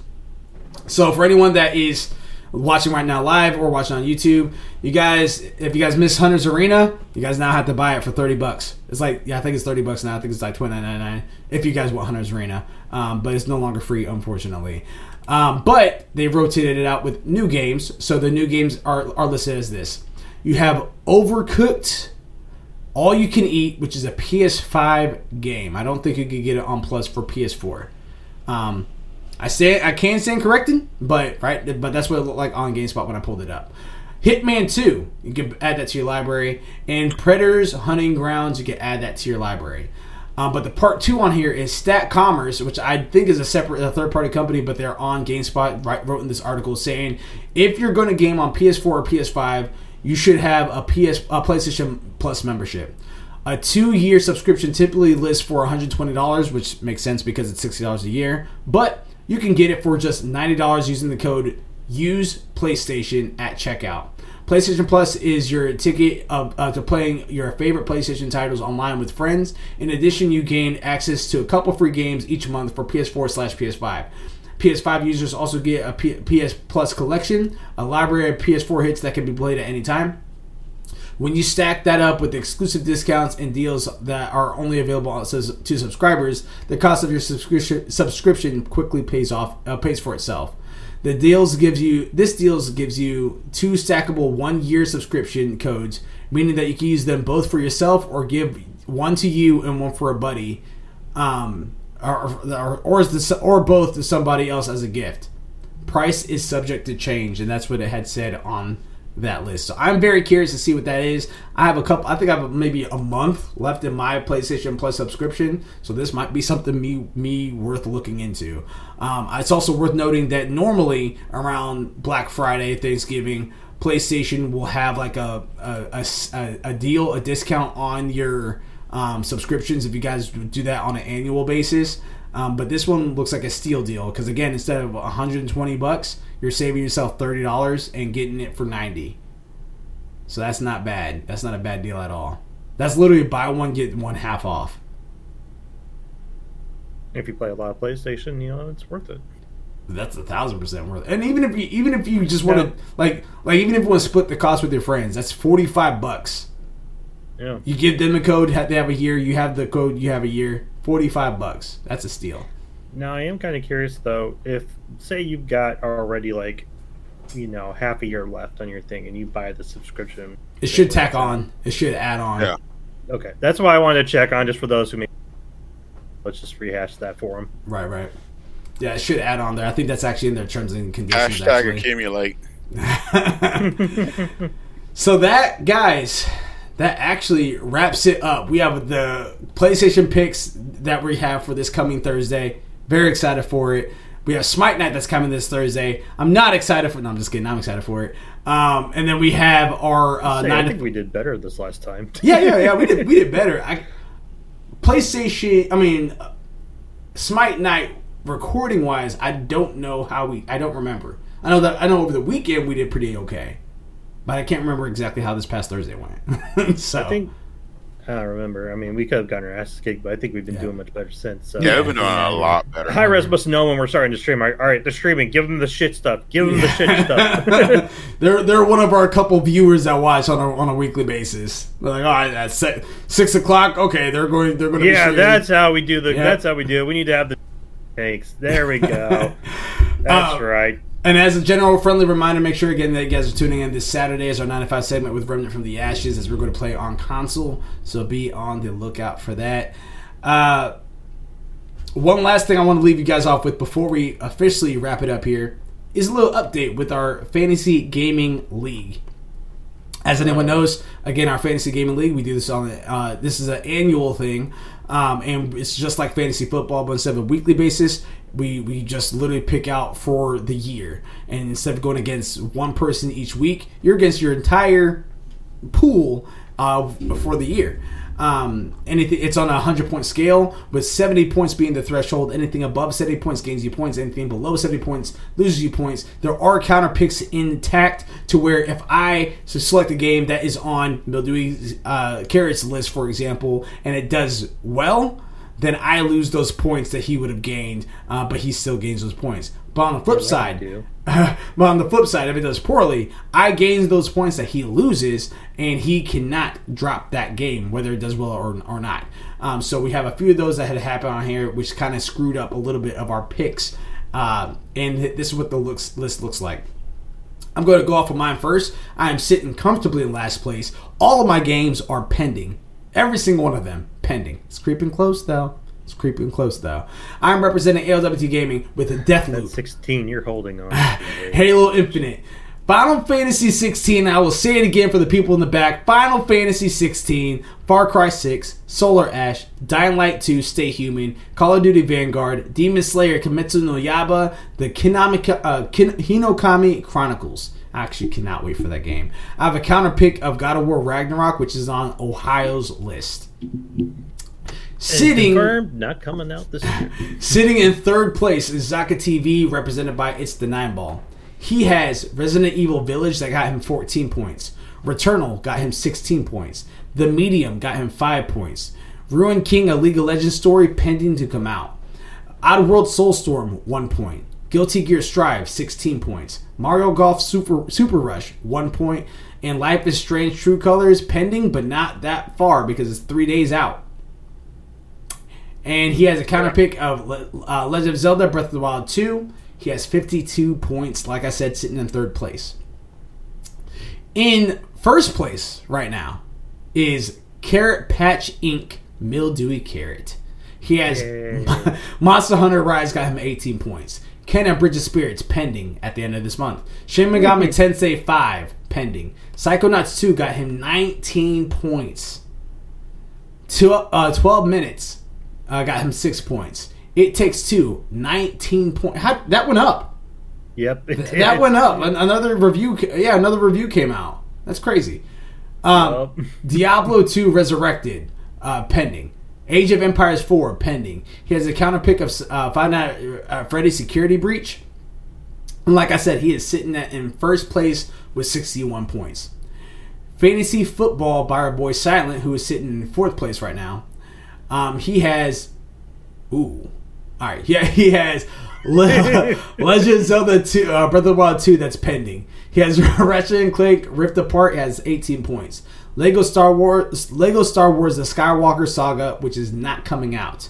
So for anyone that is watching right now live or watching on YouTube, you guys, if you guys miss Hunter's Arena, you guys now have to buy it for thirty bucks. It's like, yeah, I think it's thirty bucks now. I think it's like twenty-nine ninety-nine if you guys want Hunter's Arena. Um, but it's no longer free, unfortunately. Um, but they rotated it out with new games. So the new games are, are listed as this. You have Overcooked, All You Can Eat, which is a P S five game. I don't think you could get it on Plus for P S four. Um, I say I can stand corrected, but right, but that's what it looked like on GameSpot when I pulled it up. Hitman two, you can add that to your library, and Predators Hunting Grounds, you can add that to your library. Um, but the part two on here is Stat Commerce, which I think is a separate, a third-party company, but they're on GameSpot. Right, wrote in this article saying if you're going to game on P S four or P S five. You should have a P S a PlayStation Plus membership. A two-year subscription typically lists for one hundred twenty dollars, which makes sense because it's sixty dollars a year. But you can get it for just ninety dollars using the code USEPLAYSTATION at checkout. PlayStation Plus is your ticket of, uh, to playing your favorite PlayStation titles online with friends. In addition, you gain access to a couple free games each month for P S four slash P S five. P S five users also get a P S Plus collection, a library of P S four hits that can be played at any time. When you stack that up with exclusive discounts and deals that are only available to subscribers, the cost of your subscription subscription quickly pays off uh, pays for itself. The deals gives you this deals gives you two stackable one-year subscription codes, meaning that you can use them both for yourself or give one to you and one for a buddy, um, or or or, is the, or both to somebody else as a gift. Price is subject to change, and that's what it had said on that list. So I'm very curious to see what that is. I have a couple. I think I have maybe a month left in my PlayStation Plus subscription, so this might be something me me worth looking into. Um, it's also worth noting that normally around Black Friday, Thanksgiving, PlayStation will have like a a, a, a deal, a discount on your um, subscriptions if you guys do that on an annual basis. Um, but this one looks like a steal deal because again, instead of one hundred twenty bucks, you're saving yourself thirty dollars and getting it for ninety dollars. So that's not bad. That's not a bad deal at all. That's literally buy one, get one half off. If you play a lot of PlayStation, you know, it's worth it. That's a thousand percent worth it. And even if you even if you just want to yeah. like like even if you want to split the cost with your friends, that's forty-five bucks. Yeah. You give them a code, they have a year, you have the code, you have a year. forty-five bucks. That's a steal. Now, I am kind of curious, though, if, say, you've got already, like, you know, half a year left on your thing and you buy the subscription. It should tack on. It should add on. Yeah. Okay. That's why I wanted to check on, just for those who may. Let's just rehash that for them. Right, right. Yeah, it should add on there. I think that's actually in their terms and conditions. Hashtag actually. Accumulate. So that, guys... That actually wraps it up. We have the PlayStation picks that we have for this coming Thursday. Very excited for it. We have Smite Night that's coming this Thursday. I'm not excited for it. No, I'm just kidding. I'm excited for it. Um, and then we have our... Uh, Say, nine I think th- we did better this last time. yeah, yeah, yeah. We did, we did better. I, PlayStation... I mean, uh, Smite Night recording-wise, I don't know how we... I don't remember. I know that I know over the weekend we did pretty okay. But I can't remember exactly how this past Thursday went. so I think I don't remember. I mean, we could have gotten our asses kicked, but I think we've been yeah. doing much better since. So. Yeah, we've been doing a lot better. High Res must know when we're starting to stream. All right, they're streaming. Give them the shit stuff. Give them yeah. the shit stuff. they're they're one of our couple viewers that watch on a on a weekly basis. They're like, all right, that's set. six o'clock. Okay, they're going. They're going to. Yeah, be that's how we do the. Yeah. That's how we do. We need to have the takes. There we go. That's um, right. And as a general friendly reminder, make sure again that you guys are tuning in this Saturday as our nine to five segment with Remnant from the Ashes as we're going to play on console. So be on the lookout for that. Uh, one last thing I want to leave you guys off with before we officially wrap it up here is a little update with our Fantasy Gaming League. As anyone knows, again, our Fantasy Gaming League, we do this on uh, this is an annual thing. Um, and it's just like fantasy football, but instead of a weekly basis, we, we just literally pick out for the year. And instead of going against one person each week, you're against your entire pool uh, for the year. Um, and it, it's on a one hundred point scale, with seventy points being the threshold. Anything above seventy points gains you points. Anything below seventy points loses you points. There are counter picks intact to where if I select a game that is on Mildewy uh, Carrot's list, for example, and it does well, then I lose those points that he would have gained, uh, but he still gains those points. But on the flip yeah, side, but on the flip side, if it does poorly, I gain those points that he loses, and he cannot drop that game, whether it does well or or not. Um, so we have a few of those that had happened on here, which kind of screwed up a little bit of our picks. Uh, and this is what the looks, list looks like. I'm going to go off of mine first. I am sitting comfortably in last place. All of my games are pending. Every single one of them, pending. It's creeping close, though. It's creeping close, though. I'm representing A L W T Gaming with a Deathloop. That's sixteen, you're holding on. Halo Infinite. Final Fantasy sixteen, I will say it again for the people in the back. Final Fantasy sixteen, Far Cry six, Solar Ash, Dying Light two, Stay Human, Call of Duty Vanguard, Demon Slayer, Kimetsu no Yaiba, The Kinami, uh, Kin- Hinokami Chronicles. I actually cannot wait for that game. I have a counter pick of God of War Ragnarok, which is on Ohio's list. Sitting, confirmed, not coming out this year. Sitting in third place is Zaka T V, represented by It's the Nineball. He has Resident Evil Village that got him fourteen points. Returnal got him sixteen points. The Medium got him five points. Ruined King, a League of Legends story pending to come out. Oddworld Soulstorm, one point. Guilty Gear Strive, sixteen points. Mario Golf Super Super Rush, one point. And Life is Strange True Colors, pending, but not that far because it's three days out. And he has a counter pick of uh, Legend of Zelda Breath of the Wild two. He has fifty-two points, like I said, sitting in third place. In first place right now is Carrot Patch Incorporated. Mildewy Carrot. He has hey. Monster Hunter Rise got him eighteen points. Kena: Bridge of Spirits, pending at the end of this month. Shin Megami Tensei five, pending. Psychonauts two got him nineteen points. Two, uh, twelve minutes uh, got him six points. It Takes Two, nineteen points. That went up. Yep. That went up. Another review. Yeah, another review came out. That's crazy. Um, yep. Diablo two Resurrected, uh, pending. Age of Empires four, pending. He has a counter pick of uh, Five Nights at Freddy's Security Breach. And like I said, he is sitting at, in first place with sixty-one points. Fantasy Football by our boy Silent, who is sitting in fourth place right now. Um, he has... Ooh. All right. Yeah, he has Le- Legend of Zelda two, uh, Breath of the Wild two, that's pending. He has Ratchet and Clank Rift Apart, has eighteen points. Lego Star Wars, Lego Star Wars: The Skywalker Saga, which is not coming out.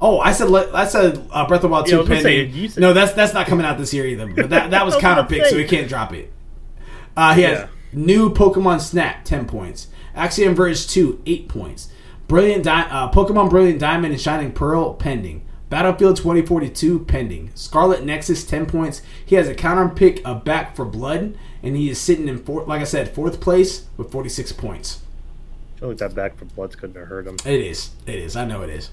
Oh, I said, I said uh, Breath of the Wild two, yeah, pending. Saying, said- no, that's that's not coming out this year either. But that that was counter pick, so he can't drop it. Uh, he has yeah. New Pokemon Snap, ten points. Axiom Verge two, eight points. Brilliant Di- uh, Pokemon Brilliant Diamond and Shining Pearl, pending. Battlefield twenty forty-two, pending. Scarlet Nexus, ten points. He has a counter pick of Back for Blood, and he is sitting in, fourth, like I said, fourth place with forty-six points. Oh, that Back for Blood's going to hurt him. It is. It is. I know it is.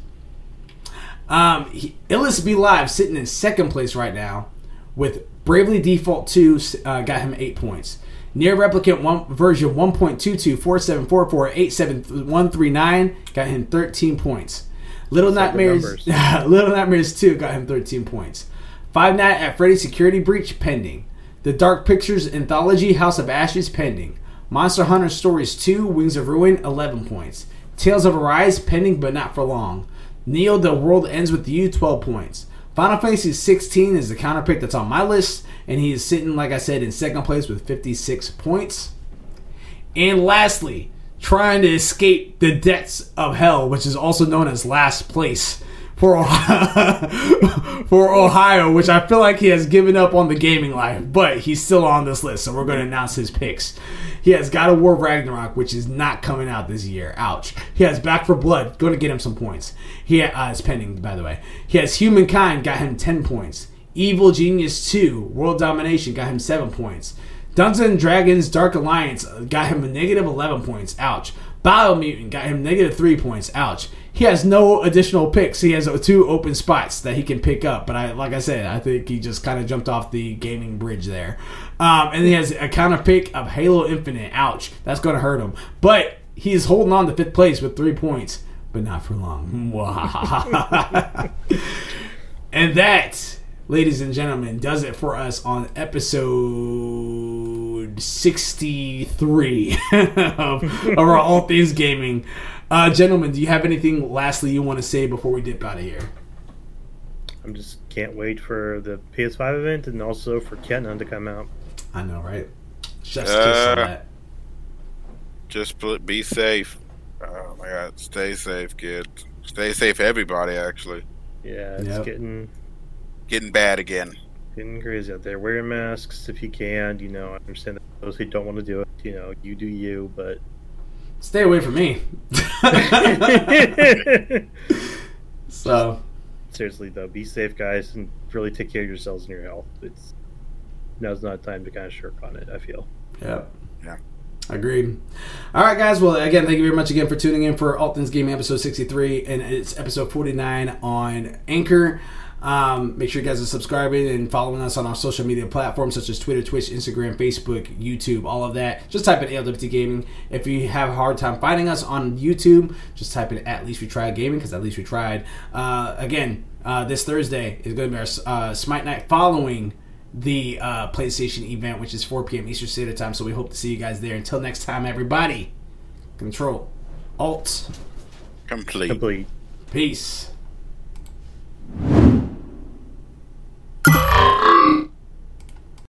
Um, he, L S B Live sitting in second place right now with Bravely Default two, uh, got him eight points. Near Replicant one, version one point two two four seven four four eight seven one three nine got him thirteen points. Little Nightmares Little Nightmares two got him thirteen points. Five Nights at Freddy's Security Breach, pending. The Dark Pictures Anthology House of Ashes, pending. Monster Hunter Stories two Wings of Ruin, eleven points. Tales of Arise, pending but not for long. Neo The World Ends With You, twelve points. Final Fantasy sixteen is the counter pick that's on my list, and he is sitting, like I said, in second place with fifty-six points. And lastly, trying to escape the depths of hell, which is also known as last place for Ohio, for Ohio, which I feel like he has given up on the gaming life, but he's still on this list, so we're going to announce his picks. He has God of War Ragnarok, which is not coming out this year. Ouch. He has Back for Blood, going to get him some points. He uh, is pending, by the way. He has Humankind, got him ten points. Evil Genius two, World Domination, got him seven points. Dungeons and Dragons Dark Alliance got him a negative eleven points. Ouch. Biomutant got him negative three points. Ouch. He has no additional picks. He has two open spots that he can pick up. But I, like I said, I think he just kind of jumped off the gaming bridge there. Um, and he has a counter pick of Halo Infinite. Ouch. That's going to hurt him. But he's holding on to fifth place with three points. But not for long. And that, ladies and gentlemen, does it for us on episode sixty-three of, of our All Things Gaming. Uh, gentlemen, do you have anything lastly you want to say before we dip out of here? I just can't wait for the P S five event and also for Kena to come out. I know, right? Just, uh, just that. Just be safe. Oh my God, stay safe, kid. Stay safe, everybody, actually. Yeah, it's yep. getting... Getting bad again. Getting crazy out there. Wear masks if you can. You know, I understand that those who don't want to do it, you know, you do you, but... Stay away from me. So... Seriously, though, be safe, guys, and really take care of yourselves and your health. It's Now's not time to kind of shirk on it, I feel. Yep. Yeah. Agreed. All right, guys. Well, again, thank you very much again for tuning in for All Things Gaming episode sixty-three, and it's episode forty-nine on Anchor. Um, make sure you guys are subscribing and following us on our social media platforms such as Twitter, Twitch, Instagram, Facebook, YouTube, all of that. Just type in A L W T Gaming. If you have a hard time finding us on YouTube, just type in At Least We Tried Gaming, because At Least We Tried. Uh, again, uh, this Thursday is going to be our uh, Smite Night following the uh, PlayStation event, which is four p.m. Eastern Standard Time, so we hope to see you guys there. Until next time, everybody, Control, Alt, Complete. Complete. Peace.